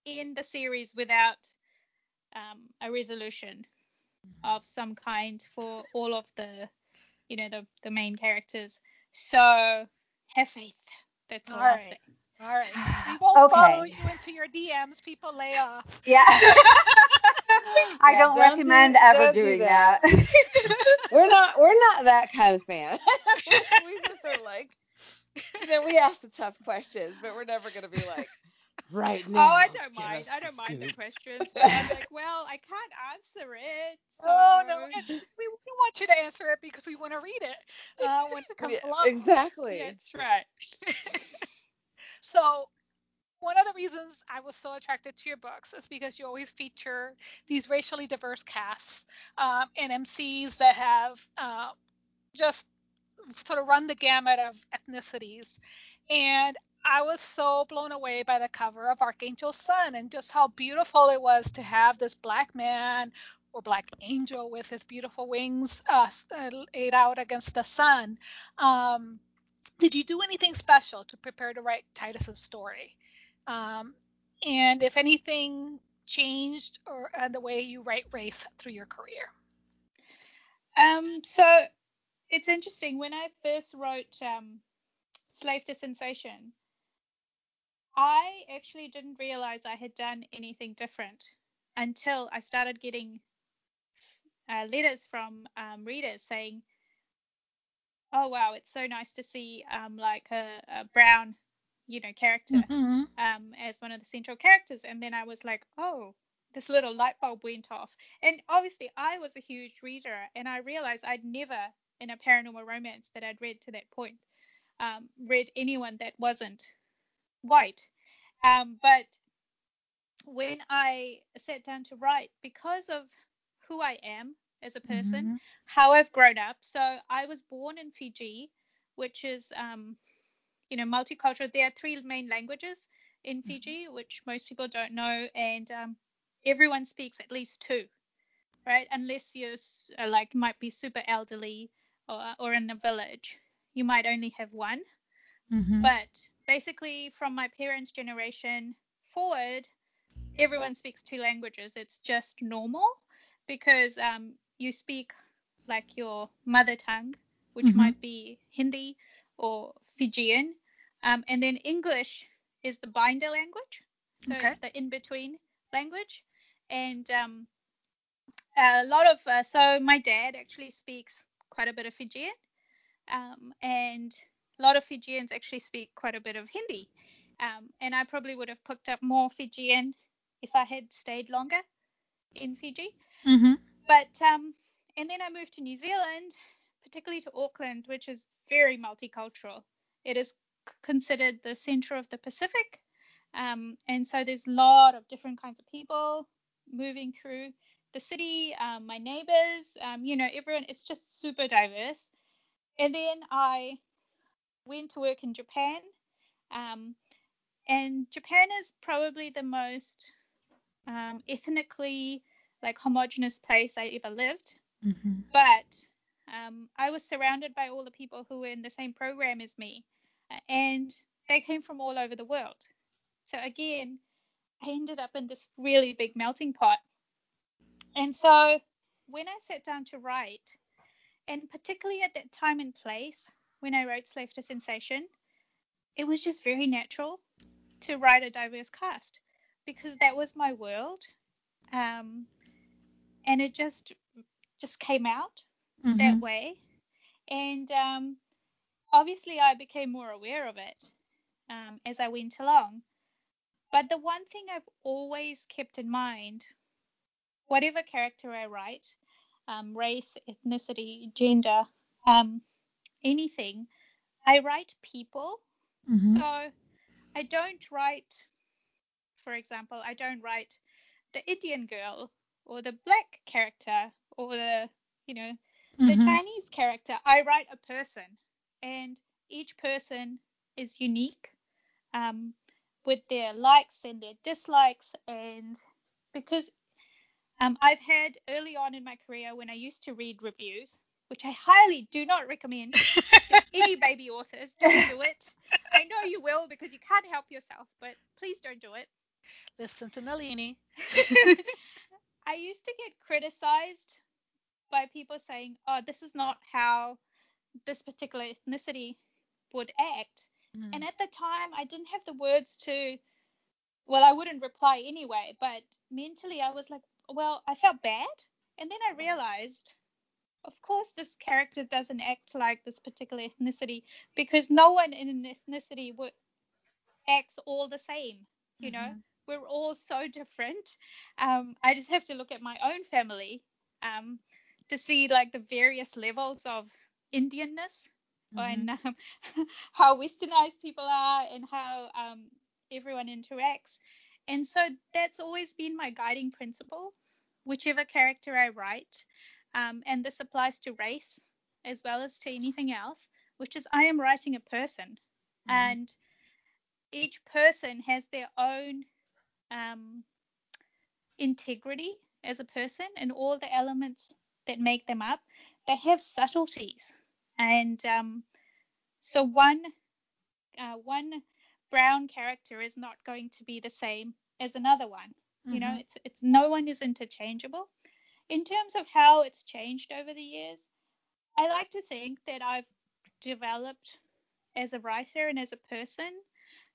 end the series without a resolution of some kind for all of the, you know, the main characters. So have faith. That's all right. I'll say. All right. We won't follow you into your DMs. People, lay off. Yeah. I don't recommend ever doing that. We're not that kind of fan. We just are like, you know, we ask the tough questions, but we're never gonna be like, right now. Oh, I don't mind. I don't mind the questions. But I'm like, well, I can't answer it. So. Oh, no. We want you to answer it because we want to read it when it comes along. Exactly. That's right. So One of the reasons I was so attracted to your books is because you always feature these racially diverse casts and MCs that have just sort of run the gamut of ethnicities. And I was so blown away by the cover of Archangel Sun and just how beautiful it was to have this black man or black angel with his beautiful wings laid out against the sun. Did you do anything special to prepare to write Titus's story? And if anything changed or the way you write race through your career? So it's interesting. When I first wrote Slave to Sensation, I actually didn't realize I had done anything different until I started getting letters from readers saying, oh, wow, it's so nice to see like a brown character mm-hmm. As one of the central characters. And then I was like, oh, this little light bulb went off. And obviously I was a huge reader, and I realized I'd never in a paranormal romance that I'd read to that point read anyone that wasn't white. But when I sat down to write, because of who I am as a person, mm-hmm. how I've grown up. So I was born in Fiji, which is multicultural. There are three main languages in Fiji, which most people don't know, and everyone speaks at least two, right? Unless you might be super elderly or in a village, you might only have one. Mm-hmm. But basically, from my parents' generation forward, everyone speaks two languages. It's just normal because you speak like your mother tongue, which mm-hmm. might be Hindi or Fijian. And then English is the binder language, so okay. It's the in-between language. And so my dad actually speaks quite a bit of Fijian, and a lot of Fijians actually speak quite a bit of Hindi. And I probably would have picked up more Fijian if I had stayed longer in Fiji. Mm-hmm. But and then I moved to New Zealand, particularly to Auckland, which is very multicultural. It is considered the center of the Pacific. And so there's a lot of different kinds of people moving through the city, my neighbors, everyone, it's just super diverse. And then I went to work in Japan. And Japan is probably the most ethnically homogenous place I ever lived. Mm-hmm. But I was surrounded by all the people who were in the same program as me, and they came from all over the world. So again, I ended up in this really big melting pot. And so when I sat down to write, and particularly at that time and place when I wrote Slave to Sensation, it was just very natural to write a diverse cast because that was my world, and it just came out. Mm-hmm. that way. And obviously I became more aware of it as I went along. But the one thing I've always kept in mind, whatever character I write, race, ethnicity, gender, anything, I write people. Mm-hmm. So I don't write, for example, I don't write the Indian girl or the black character or the, the mm-hmm. Chinese character. I write a person, and each person is unique with their likes and their dislikes. And because I've had early on in my career when I used to read reviews, which I highly do not recommend to any baby authors, don't do it. I know you will because you can't help yourself, but please don't do it. Listen to Nalini. I used to get criticized by people saying, oh, this is not how this particular ethnicity would act. Mm. And at the time, I didn't have the words to, I wouldn't reply anyway, but mentally I was like, I felt bad. And then I realized, of course, this character doesn't act like this particular ethnicity because no one in an ethnicity acts all the same, you mm-hmm. know. We're all so different. I just have to look at my own family to see the various levels of Indianness mm-hmm. and how westernized people are and how everyone interacts. And so that's always been my guiding principle, whichever character I write. And this applies to race as well as to anything else, which is I am writing a person. Mm. And each person has their own integrity as a person and all the elements that make them up. They have subtleties. And so one brown character is not going to be the same as another one. Mm-hmm. You know, it's no one is interchangeable. In terms of how it's changed over the years, I like to think that I've developed as a writer and as a person,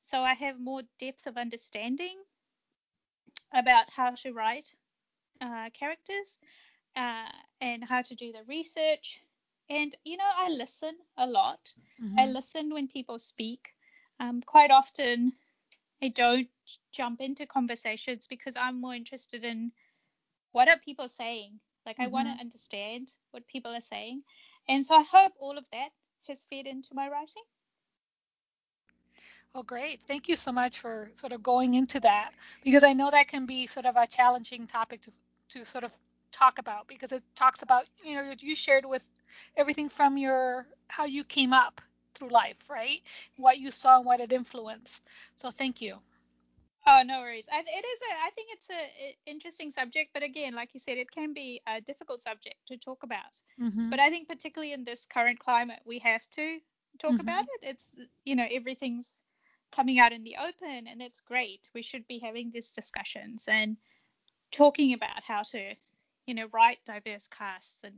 so I have more depth of understanding about how to write characters and how to do the research. And, you know, I listen a lot. Mm-hmm. I listen when people speak. Quite often I don't jump into conversations because I'm more interested in what are people saying? Like, mm-hmm. I want to understand what people are saying. And so I hope all of that has fed into my writing. Well, great. Thank you so much for sort of going into that, because I know that can be sort of a challenging topic to sort of talk about, because it talks about, you know, you shared with everything from your how you came up through life, right? What you saw and what it influenced. So thank you. Oh, no worries. I think it's an interesting subject, but again, like you said, it can be a difficult subject to talk about. Mm-hmm. But I think particularly in this current climate, we have to talk mm-hmm. about it. It's, you know, everything's coming out in the open, and it's great. We should be having these discussions and talking about how to, you know, write diverse casts and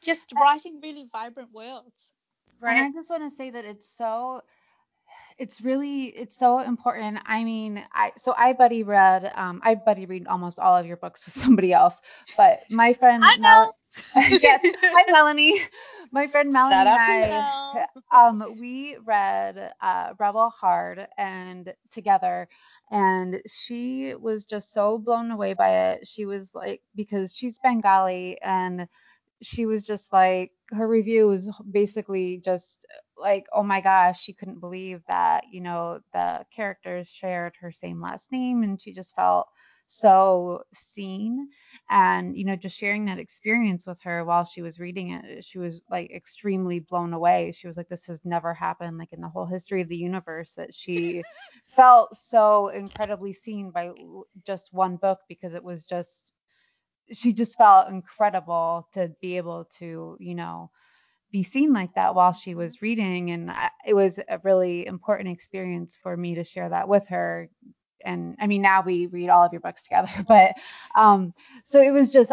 just writing really vibrant worlds. Right. And I just want to say that it's so important. I mean, I buddy read almost all of your books with somebody else, but my friend, yes, hi Melanie. My friend Melanie and I, we read Rebel Hard and together, and she was just so blown away by it. She was like, because she's Bengali, and she was just like, her review was basically just like, oh my gosh, she couldn't believe that, you know, the characters shared her same last name, and she just felt so seen. And, you know, just sharing that experience with her while she was reading it, she was like extremely blown away. She was like, this has never happened, like in the whole history of the universe, that she felt so incredibly seen by just one book, because it was just, she just felt incredible to be able to, you know, be seen like that while she was reading. And it was a really important experience for me to share that with her. And I mean, now we read all of your books together, but so it was just,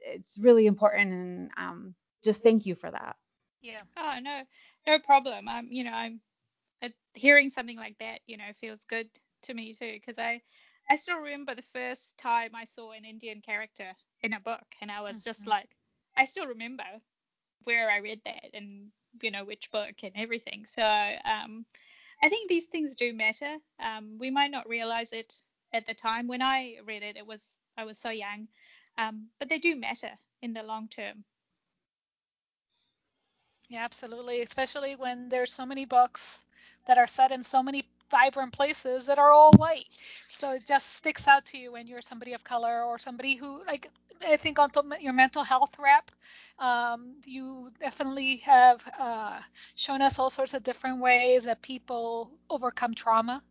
it's really important. And just thank you for that. Yeah. Oh, no problem. You know, I'm hearing something like that, you know, feels good to me too, because I still remember the first time I saw an Indian character in a book, and I was just like, I still remember where I read that and, you know, which book and everything. So I think these things do matter. We might not realize it at the time. When I read it, I was so young, but they do matter in the long term. Yeah, absolutely. Especially when there's so many books that are set in so many vibrant places that are all white, so it just sticks out to you when you're somebody of color or somebody who, like, I think on your mental health rep, you definitely have shown us all sorts of different ways that people overcome trauma.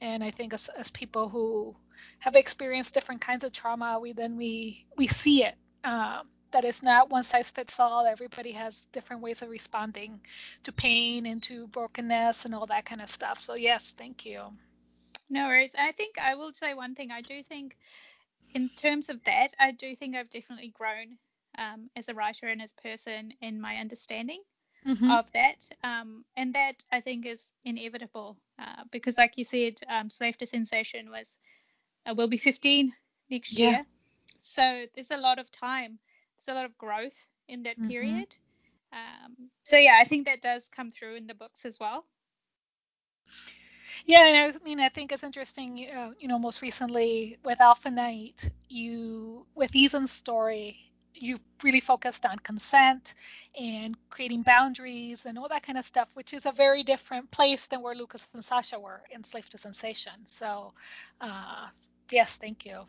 And I think as people who have experienced different kinds of trauma, we see it, that it's not one size fits all. Everybody has different ways of responding to pain and to brokenness and all that kind of stuff. So yes, thank you. No worries. I think I will say one thing. I do think in terms of that, I do think I've definitely grown as a writer and as a person in my understanding of that. And that I think is inevitable because like you said, Slave to Sensation will be 15 next year. So there's a lot of time. It's a lot of growth in that period. So yeah, I think that does come through in the books as well. Yeah, and I mean, I think it's interesting, you know, most recently with Alpha Knight, with Ethan's story, you really focused on consent and creating boundaries and all that kind of stuff, which is a very different place than where Lucas and Sasha were in Slave to Sensation. So, yes, thank you.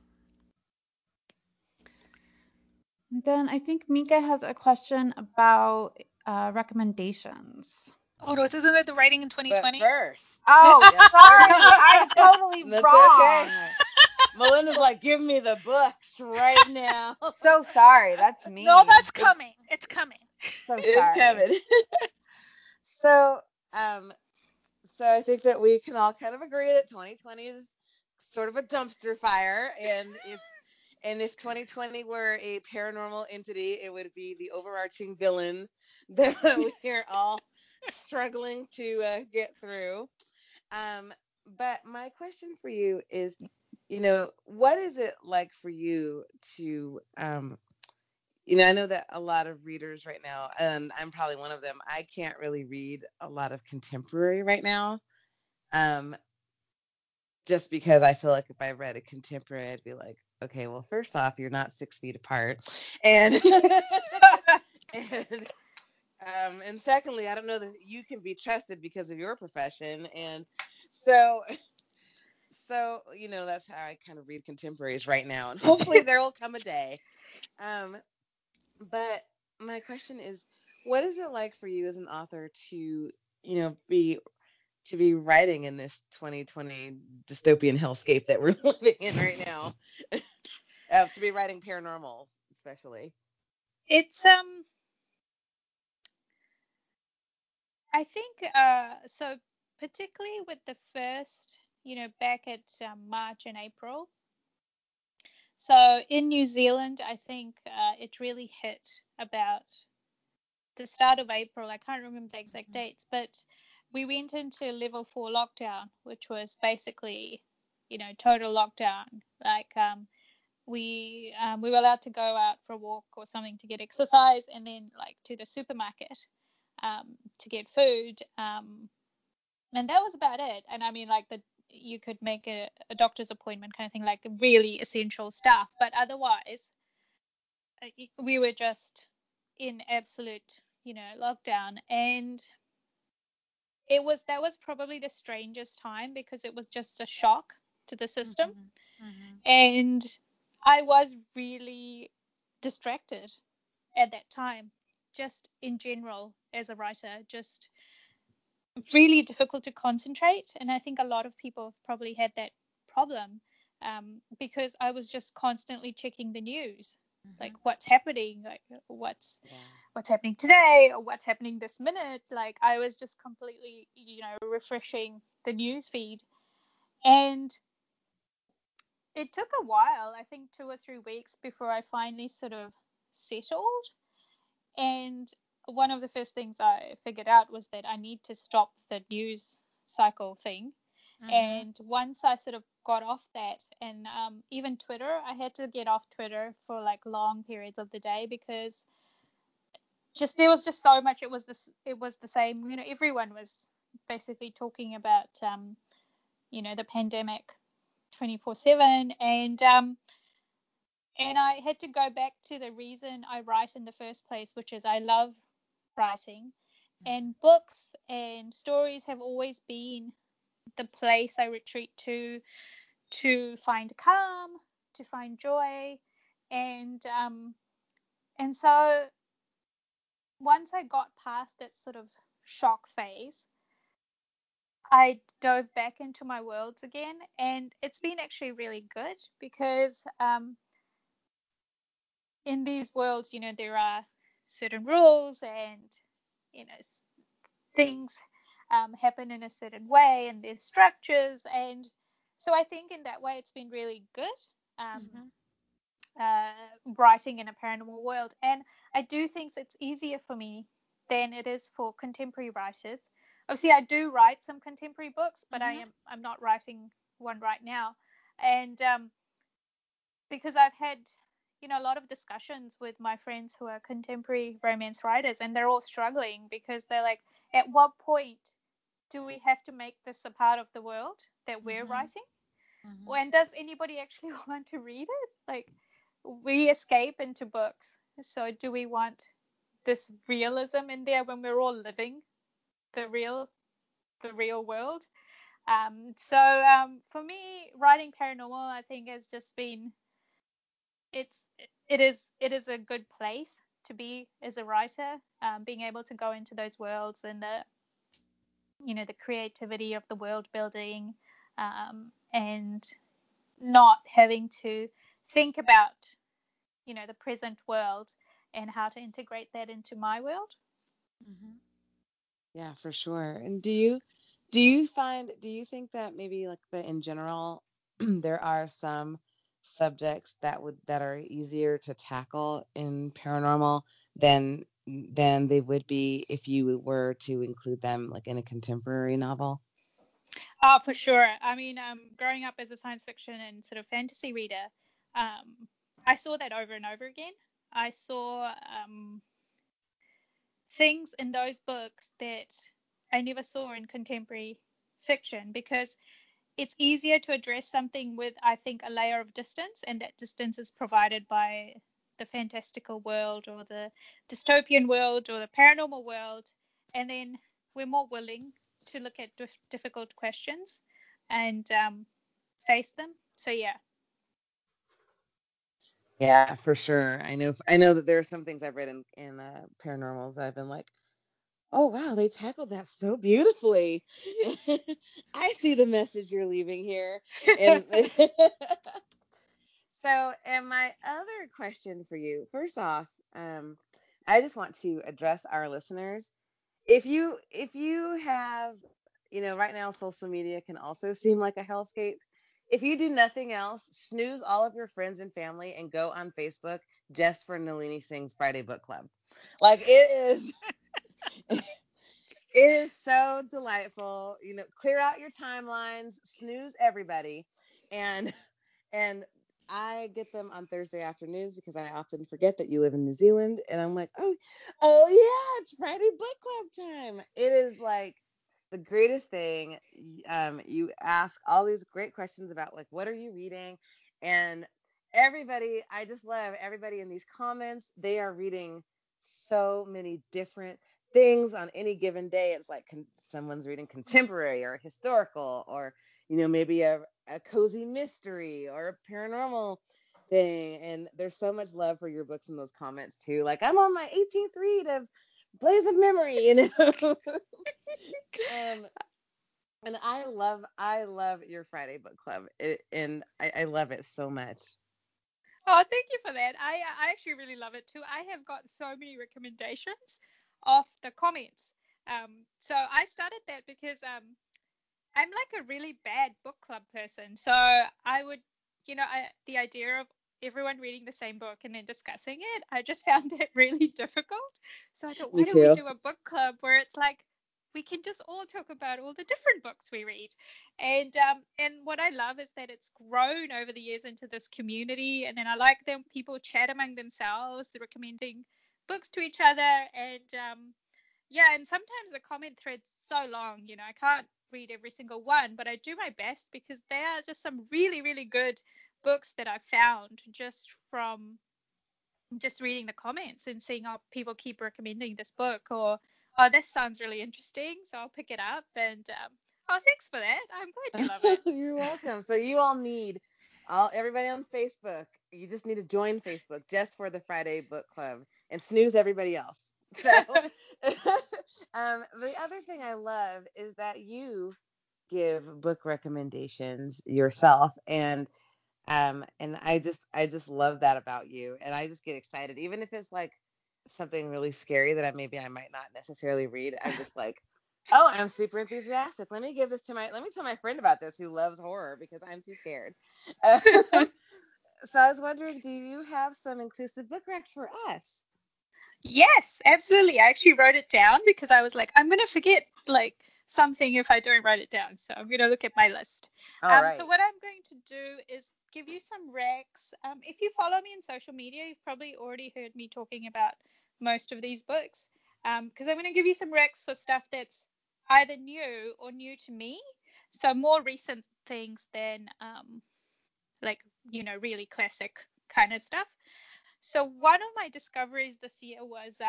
Then I think Mika has a question about recommendations. Oh, no, isn't it the writing in 2020? But first. Oh, sorry. I'm totally wrong. Okay. Melinda's like, give me the books right now. So sorry. That's me. No, that's coming. It's coming. It's coming. So I think that we can all kind of agree that 2020 is sort of a dumpster fire. And if 2020 were a paranormal entity, it would be the overarching villain that we're all struggling to get through. But my question for you is, you know, what is it like for you to, you know, I know that a lot of readers right now, and I'm probably one of them, I can't really read a lot of contemporary right now. Just because I feel like if I read a contemporary, I'd be like, okay, well, first off, you're not 6 feet apart. And secondly, I don't know that you can be trusted because of your profession. And so, you know, that's how I kind of read contemporaries right now. And hopefully there will come a day. But my question is, what is it like for you as an author to, you know, be writing in this 2020 dystopian hellscape that we're living in right now? To be writing paranormal, especially. It's, I think, so particularly with the first, you know, back at March and April. So in New Zealand, I think it really hit about the start of April. I can't remember the exact dates, but we went into level 4 lockdown, which was basically, you know, total lockdown. Like we were allowed to go out for a walk or something to get exercise, and then like to the supermarket to get food. And that was about it. And I mean, like you could make a doctor's appointment kind of thing, like really essential stuff. But otherwise, we were just in absolute, you know, lockdown. And that was probably the strangest time because it was just a shock to the system. Mm-hmm. Mm-hmm. And I was really distracted at that time, just in general as a writer, just really difficult to concentrate. And I think a lot of people probably had that problem because I was just constantly checking the news, mm-hmm. like what's happening, like what's happening today or what's happening this minute. Like I was just completely, you know, refreshing the news feed. And it took a while, I think 2 or 3 weeks before I finally sort of settled. And one of the first things I figured out was that I need to stop the news cycle thing. Mm-hmm. And once I sort of got off that, and even Twitter, I had to get off Twitter for like long periods of the day because just there was just so much. It was the same. You know, everyone was basically talking about, you know, the pandemic 24/7, and I had to go back to the reason I write in the first place, which is I love writing, and books and stories have always been the place I retreat to find calm, to find joy. And so once I got past that sort of shock phase, I dove back into my worlds again, and it's been actually really good because in these worlds, you know, there are certain rules and, you know, things happen in a certain way, and there's structures. And so I think in that way it's been really good writing in a paranormal world. And I do think it's easier for me than it is for contemporary writers. Obviously, I do write some contemporary books, but mm-hmm. I'm not writing one right now. And because I've had, you know, a lot of discussions with my friends who are contemporary romance writers, and they're all struggling because they're like, at what point do we have to make this a part of the world that we're mm-hmm. writing? Mm-hmm. And does anybody actually want to read it? Like, we escape into books So do we want this realism in there when we're all living the real world? For me, writing paranormal, I think, has just been it is a good place to be as a writer, being able to go into those worlds and the creativity of the world building, and not having to think about the present world and how to integrate that into my world. Mm-hmm. Yeah, for sure. And do you think that maybe in general there are some subjects that are easier to tackle in paranormal than they would be if you were to include them in a contemporary novel? Oh, for sure. I mean, growing up as a science fiction and sort of fantasy reader, I saw that over and over again. I saw things in those books that I never saw in contemporary fiction, because it's easier to address something with, I think, a layer of distance, and that distance is provided by the fantastical world or the dystopian world or the paranormal world, and then we're more willing to look at difficult questions and face them. So yeah. Yeah, for sure. I know that there are some things I've read in paranormals that I've been like, oh wow, they tackled that so beautifully. I see the message you're leaving here. And my other question for you, first off, I just want to address our listeners. If you have, right now social media can also seem like a hellscape. If you do nothing else, snooze all of your friends and family and go on Facebook just for Nalini Singh's Friday Book Club. It is so delightful. Clear out your timelines, snooze everybody. And I get them on Thursday afternoons because I often forget that you live in New Zealand. And I'm like, oh yeah, it's Friday Book Club time. It is the greatest thing. You ask all these great questions about what are you reading, and everybody, I just love everybody in these comments. They are reading so many different things on any given day. It's someone's reading contemporary or historical, or maybe a cozy mystery or a paranormal thing, and there's so much love for your books in those comments too. I'm on my 18th read of Blaze of Memory, and I love your Friday Book Club, and I love it so much. Oh, thank you for that. I actually really love it too. I have got so many recommendations off the comments. So I started that because I'm a really bad book club person. So I would, the idea of everyone reading the same book and then discussing it, I just found it really difficult. So I thought, why don't we do a book club where it's we can just all talk about all the different books we read. And what I love is that it's grown over the years into this community. And then I like them. People chat among themselves, they're recommending books to each other. And sometimes the comment thread's so long, I can't read every single one, but I do my best because there are just some really, really good books that I found just from reading the comments and seeing how people keep recommending this book, or oh, this sounds really interesting, so I'll pick it up. And oh, thanks for that. I'm glad you love it. You're welcome. So you all need everybody on Facebook. You just need to join Facebook just for the Friday Book Club and snooze everybody else. So the other thing I love is that you give book recommendations yourself, and I just love that about you, and I just get excited, even if it's something really scary that I might not necessarily read. I'm just oh, I'm super enthusiastic. Let me tell my friend about this who loves horror because I'm too scared. So I was wondering, do you have some inclusive book recs for us? Yes, absolutely. I actually wrote it down because I was I'm gonna forget something if I don't write it down. So I'm going to look at my list. Right. So what I'm going to do is give you some recs. If you follow me on social media, you've probably already heard me talking about most of these books, because I'm going to give you some recs for stuff that's either new or new to me. So more recent things than really classic kind of stuff. So one of my discoveries this year was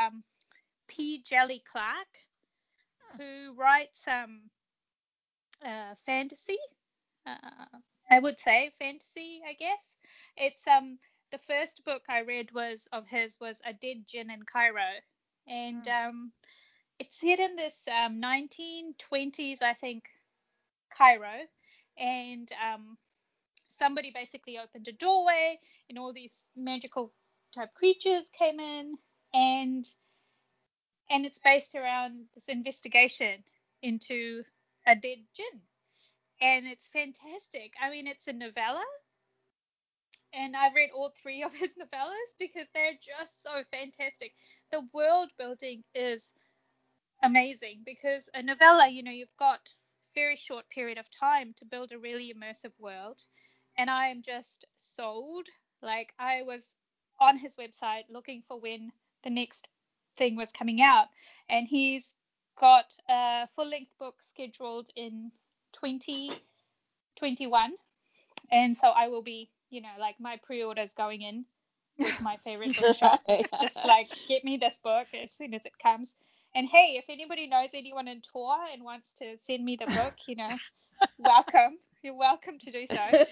P. Jelly Clark, who writes fantasy. I would say fantasy, I guess. It's the first book I read was of his was A Dead Djinn in Cairo, and it's set in this 1920s, I think, Cairo, and somebody basically opened a doorway, and all these magical type creatures came in, and it's based around this investigation into a dead djinn. And it's fantastic. I mean, it's a novella, and I've read all three of his novellas because they're just so fantastic. The world building is amazing because a novella, you know, you've got a very short period of time to build a really immersive world, and I am just sold. Like, I was on his website looking for when the next thing was coming out, and he's got a full-length book scheduled in 2021, and so I will be, you know, like, my pre-order's going in with my favorite bookshop. It's just like, get me this book as soon as it comes. And hey, if anybody knows anyone in Tor and wants to send me the book, you know, welcome. You're welcome to do so.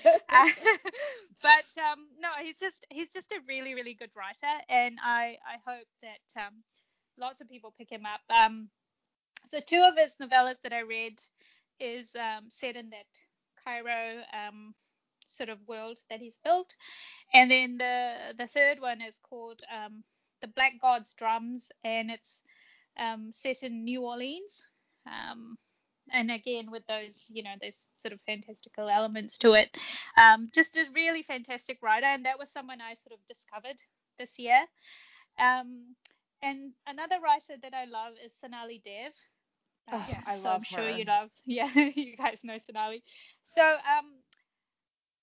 But no, he's just a really, really good writer, and I hope that lots of people pick him up. So two of his novellas that I read is set in that Cairo sort of world that he's built. And then the third one is called The Black God's Drums, and it's set in New Orleans. And again, with those, you know, those sort of fantastical elements to it. Just a really fantastic writer, and that was someone I sort of discovered this year. And another writer that I love is Sonali Dev. Yeah, I love her. I'm sure you love. Yeah, you guys know Sonali. So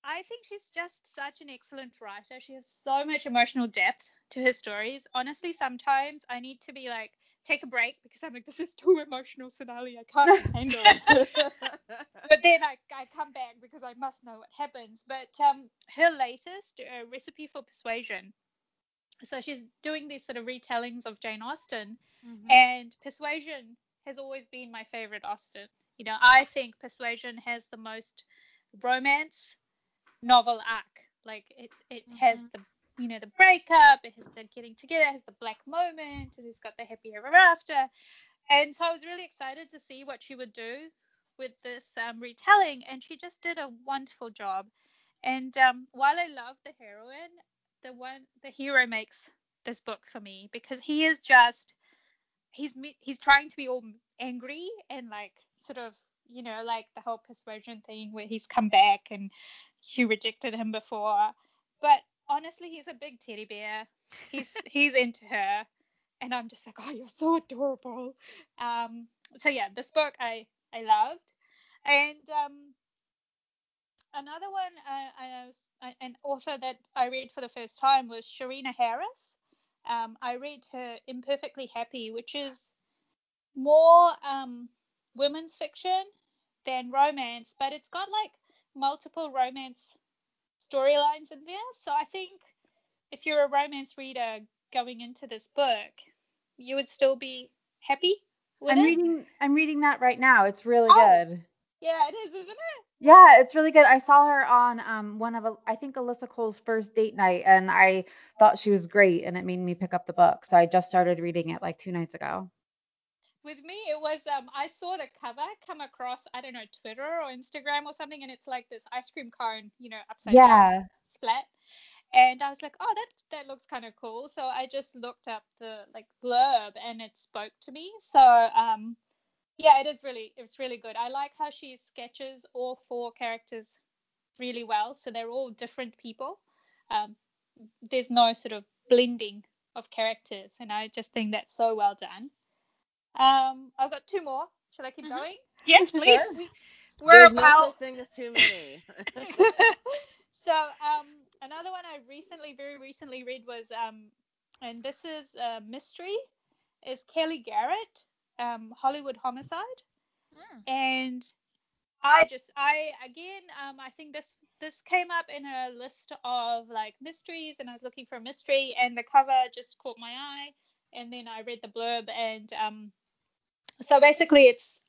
I think she's just such an excellent writer. She has so much emotional depth to her stories. Honestly, sometimes I need to be like, take a break, because I'm like, this is too emotional, Sonali. I can't handle it. But then I come back because I must know what happens. But her latest, Recipe for Persuasion. So she's doing these sort of retellings of Jane Austen, and Persuasion has always been my favorite Austen. You know, I think Persuasion has the most romance novel arc. Like, it has the, you know, the breakup, it has the getting together, it has the black moment, and it's got the happy ever after. And so I was really excited to see what she would do with this retelling, and she just did a wonderful job. And while I love the heroine, the hero makes this book for me, because he is just, he's trying to be all angry and, like, sort of, you know, like the whole persuasion thing where he's come back and she rejected him before. But honestly, he's a big teddy bear. He's into her, and I'm just like, oh, you're so adorable. So yeah, this book I loved. And another one an author that I read for the first time was Sharina Harris. I read her Imperfectly Happy, which is more women's fiction than romance, but it's got, like, multiple romance storylines in there. So I think if you're a romance reader going into this book, you would still be happy with it. I'm reading that right now. It's really good. Yeah, it is, isn't it? Yeah, it's really good. I saw her on one of, I think, Alyssa Cole's first date night, and I thought she was great, and it made me pick up the book. So I just started reading it like 2 nights ago. With me, it was, I saw the cover come across, I don't know, Twitter or Instagram or something, and it's like this ice cream cone, you know, upside down, splat. And I was like, oh, that looks kind of cool. So I just looked up the, like, blurb, and it spoke to me. So, yeah, it's really good. I like how she sketches all 4 characters really well. So they're all different people. There's no sort of blending of characters, and I just think that's so well done. I've got 2 more. Should I keep going? Yes, please. Sure. There's no such thing as too many. So another one I very recently read was, and this is a mystery, is Kelly Garrett. Hollywood Homicide. And I think this came up in a list of like mysteries, and I was looking for a mystery, and the cover just caught my eye, and then I read the blurb, and so basically it's,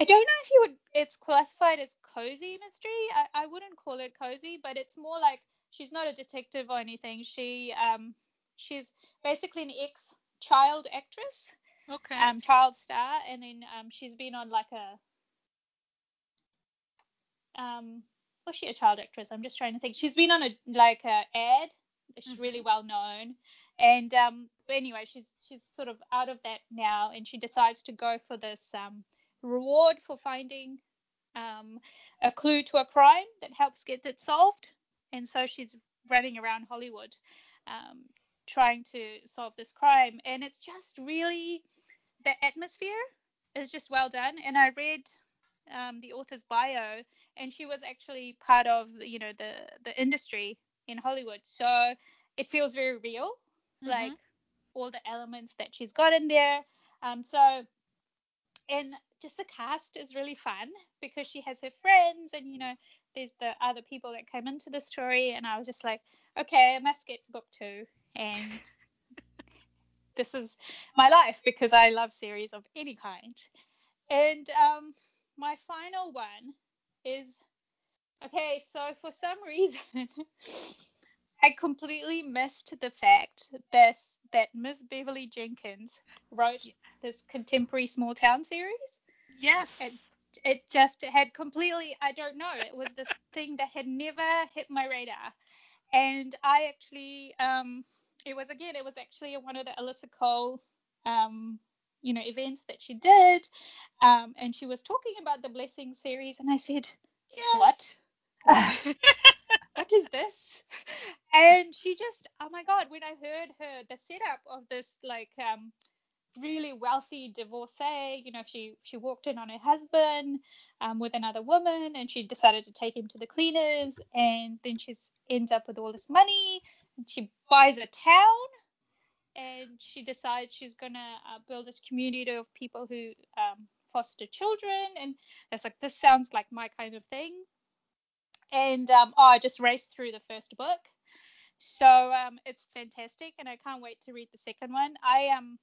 I don't know if you would, it's classified as cozy mystery. I wouldn't call it cozy, but it's more like she's not a detective or anything. She's basically an ex-child actress, child star, and then she's been on like a. Was she a child actress? I'm just trying to think. She's been on a ad. She's really well known, and anyway, she's sort of out of that now, and she decides to go for this reward for finding a clue to a crime that helps get it solved. And so she's running around Hollywood, trying to solve this crime, and it's just really, the atmosphere is just well done. And I read the author's bio, and she was actually part of, you know, the industry in Hollywood, so it feels very real, like all the elements that she's got in there. And just the cast is really fun, because she has her friends, and, you know, there's the other people that came into the story, and I was just like, okay, I must get book 2, and this is my life, because I love series of any kind. And my final one is, okay, so for some reason, I completely missed the fact that Miss Beverly Jenkins wrote this contemporary small town series. Yes. It just had completely, I don't know, it was this thing that had never hit my radar. And I actually, it was actually one of the Alyssa Cole events that she did, and she was talking about the Blessing series, and I said, yes. What? What is this? And she just, oh my God, when I heard her, the setup of this, like, really wealthy divorcee, you know, she walked in on her husband with another woman, and she decided to take him to the cleaners, and then she ends up with all this money, and she buys a town, and she decides she's going to build this community of people who foster children. And it's like, this sounds like my kind of thing. And I just raced through the first book. So it's fantastic, and I can't wait to read the second one. I'm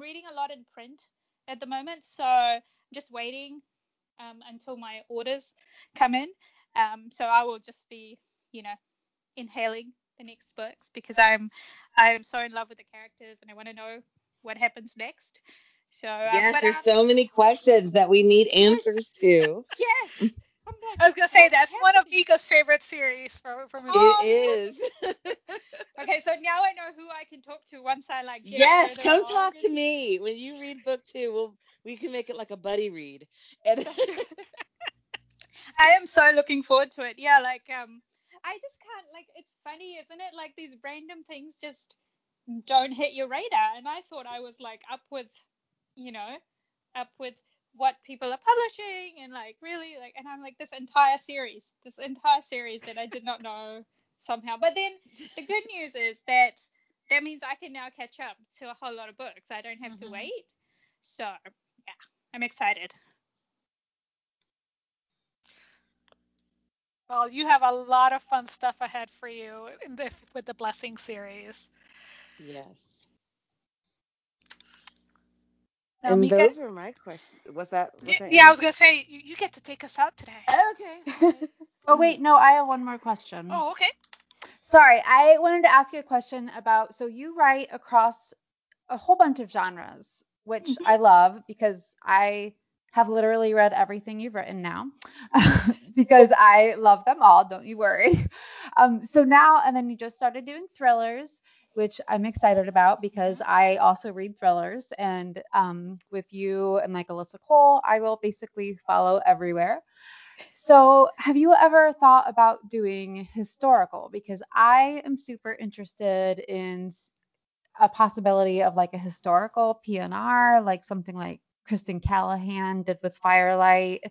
reading a lot in print at the moment, so I'm just waiting until my orders come in. So I will just be, you know, inhaling the next books, because I am so in love with the characters, and I want to know what happens next. So there's so many questions that we need answers to. Yes. I was gonna say that's one of Mika's favorite series from his. It is. Okay, so now I know who I can talk to once I like. Yes, come talk to me when you read book 2. We can make it like a buddy read. And I am so looking forward to it. Yeah, like I just can't, like, it's funny, isn't it? Like, these random things just don't hit your radar. And I thought I was like up with what people are publishing, and like really like, and I'm like, this entire series that I did not know somehow. But then the good news is that means I can now catch up to a whole lot of books. I don't have to wait. So yeah, I'm excited. Well, you have a lot of fun stuff ahead for you with the Blessing series. Yes. And those are my questions. Yeah, I was going to say, you get to take us out today. Okay. Oh, wait, no, I have one more question. Oh, okay. Sorry, I wanted to ask you a question about, so you write across a whole bunch of genres, which I love, because I have literally read everything you've written now, because I love them all, don't you worry. So now, and then you just started doing thrillers, which I'm excited about, because I also read thrillers, and with you and like Alyssa Cole, I will basically follow everywhere. So have you ever thought about doing historical? Because I am super interested in a possibility of like a historical PNR, like something like Kristen Callahan did with Firelight,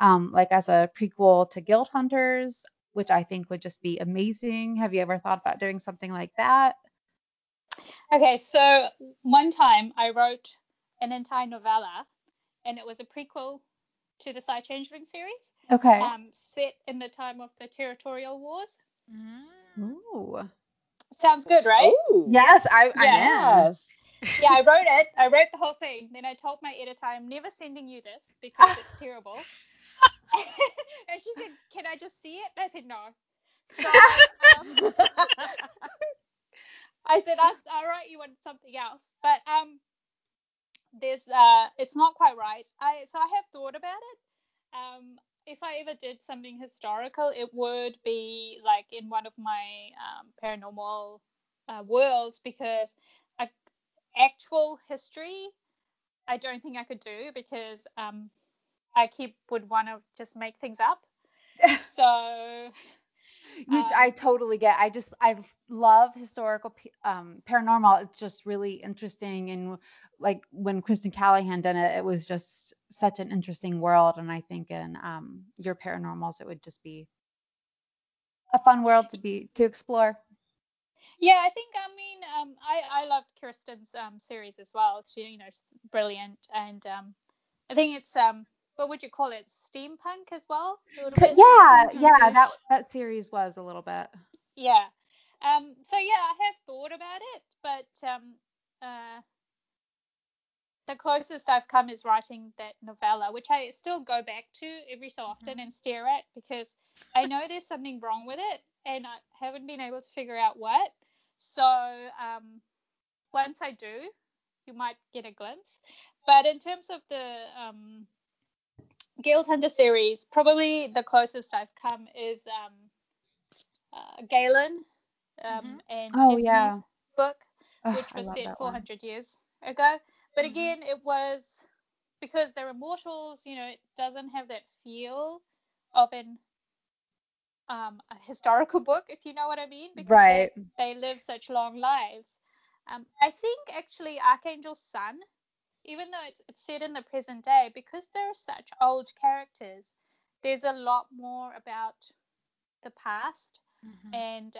like as a prequel to Guild Hunters, which I think would just be amazing. Have you ever thought about doing something like that? Okay, so one time I wrote an entire novella, and it was a prequel to the Psy-Changeling series. Okay. Set in the time of the territorial wars. Ooh. Sounds good, right? Ooh. Yes, I am. Yeah, I wrote it. I wrote the whole thing. Then I told my editor, I'm never sending you this because it's terrible. And she said, can I just see it? And I said, no. So I said, I'll write you one something else. But there's it's not quite right. So I have thought about it. If I ever did something historical, it would be like in one of my paranormal worlds, because actual history I don't think I could do, because I would want to just make things up. So which I totally get. I love historical paranormal. It's just really interesting, and like when Kristen Callahan done it, it was just such an interesting world. And I think in your paranormals, it would just be a fun world to explore. Yeah, I think, I loved Kirsten's series as well. She, she's brilliant. And I think it's, what would you call it? Steampunk as well? Yeah, that series was a little bit. Yeah. So, yeah, I have thought about it, but the closest I've come is writing that novella, which I still go back to every so often and stare at, because I know there's something wrong with it, and I haven't been able to figure out what. So once I do, you might get a glimpse. But in terms of the Guild Hunter series, probably the closest I've come is Galen and Tiffany's book, which was set 400 years ago. But again, it was because they're immortals, it doesn't have that feel of an a historical book, if you know what I mean, because they live such long lives. I think actually Archangel's son, even though it's set in the present day, because there are such old characters, there's a lot more about the past and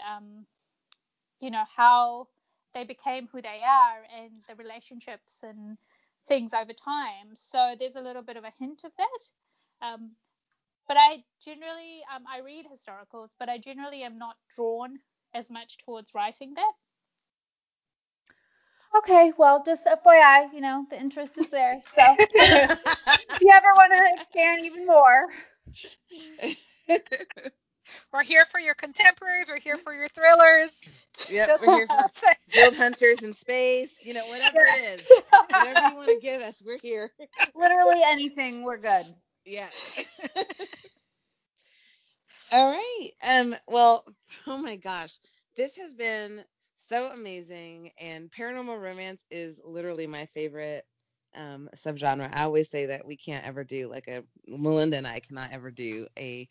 how they became who they are and the relationships and things over time. So there's a little bit of a hint of that. But I generally, I read historicals, but I generally am not drawn as much towards writing that. Okay, well, just FYI, the interest is there. So if you ever want to expand even more. We're here for your contemporaries. We're here for your thrillers. Yep, just we're here for Guild Hunters in space. Whatever it is. Whatever you want to give us, we're here. Literally anything, we're good. Yeah. All right. Well, oh my gosh, this has been so amazing, and paranormal romance is literally my favorite subgenre. I always say that we can't ever do Melinda and I cannot ever do an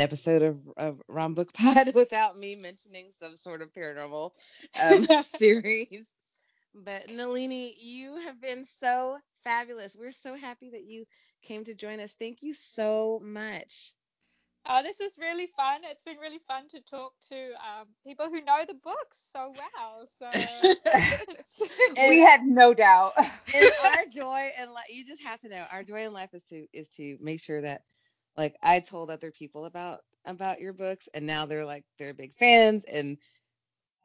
episode of Rom Book Pod without me mentioning some sort of paranormal series. But Nalini, you have been so fabulous. We're so happy that you came to join us. Thank you so much. Oh, this was really fun. It's been really fun to talk to people who know the books so well. So we had no doubt. And our joy in life, you just have to know, our joy in life is to make sure that I told other people about your books, and now they're big fans, and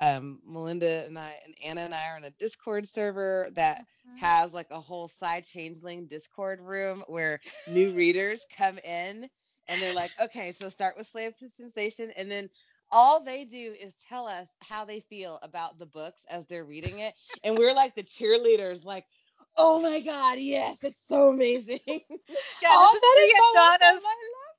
Melinda and I and Anna and I are on a Discord server that has a whole Psy-Changeling Discord room where new readers come in and they're okay, so start with Slave to Sensation, and then all they do is tell us how they feel about the books as they're reading it, and we're the cheerleaders, oh my god, yes, it's so amazing. Yeah, that is so awesome.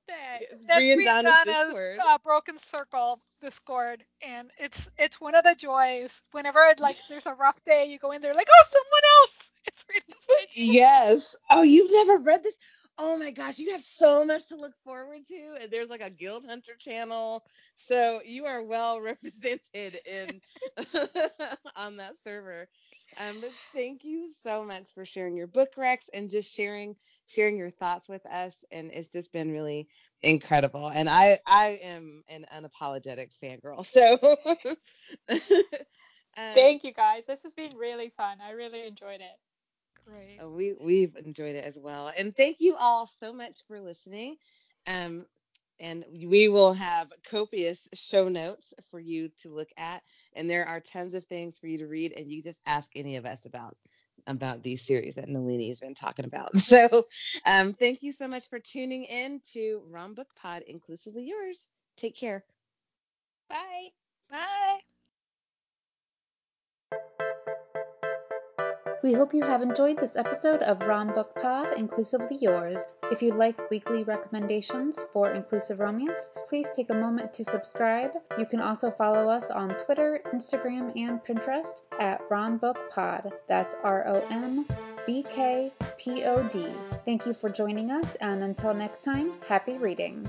That. That's Brianna's Broken Circle Discord, and it's one of the joys. Whenever there's a rough day, you go in there someone else. It's really yes. Oh, you've never read this? Oh my gosh, you have so much to look forward to. And there's a Guild Hunter channel, so you are well represented in on that server. But thank you so much for sharing your book recs and just sharing your thoughts with us. And it's just been really incredible. And I am an unapologetic fangirl. So thank you guys. This has been really fun. I really enjoyed it. Right. We've enjoyed it as well. And thank you all so much for listening. And we will have copious show notes for you to look at. And there are tons of things for you to read. And you just ask any of us about these series that Nalini has been talking about. So thank you so much for tuning in to ROM Book Pod, inclusively yours. Take care. Bye. Bye. We hope you have enjoyed this episode of ROM Book Pod, inclusively yours. If you like weekly recommendations for inclusive romance, please take a moment to subscribe. You can also follow us on Twitter, Instagram, and Pinterest at RomBookPod. That's ROMBKPOD. Thank you for joining us, and until next time, happy reading.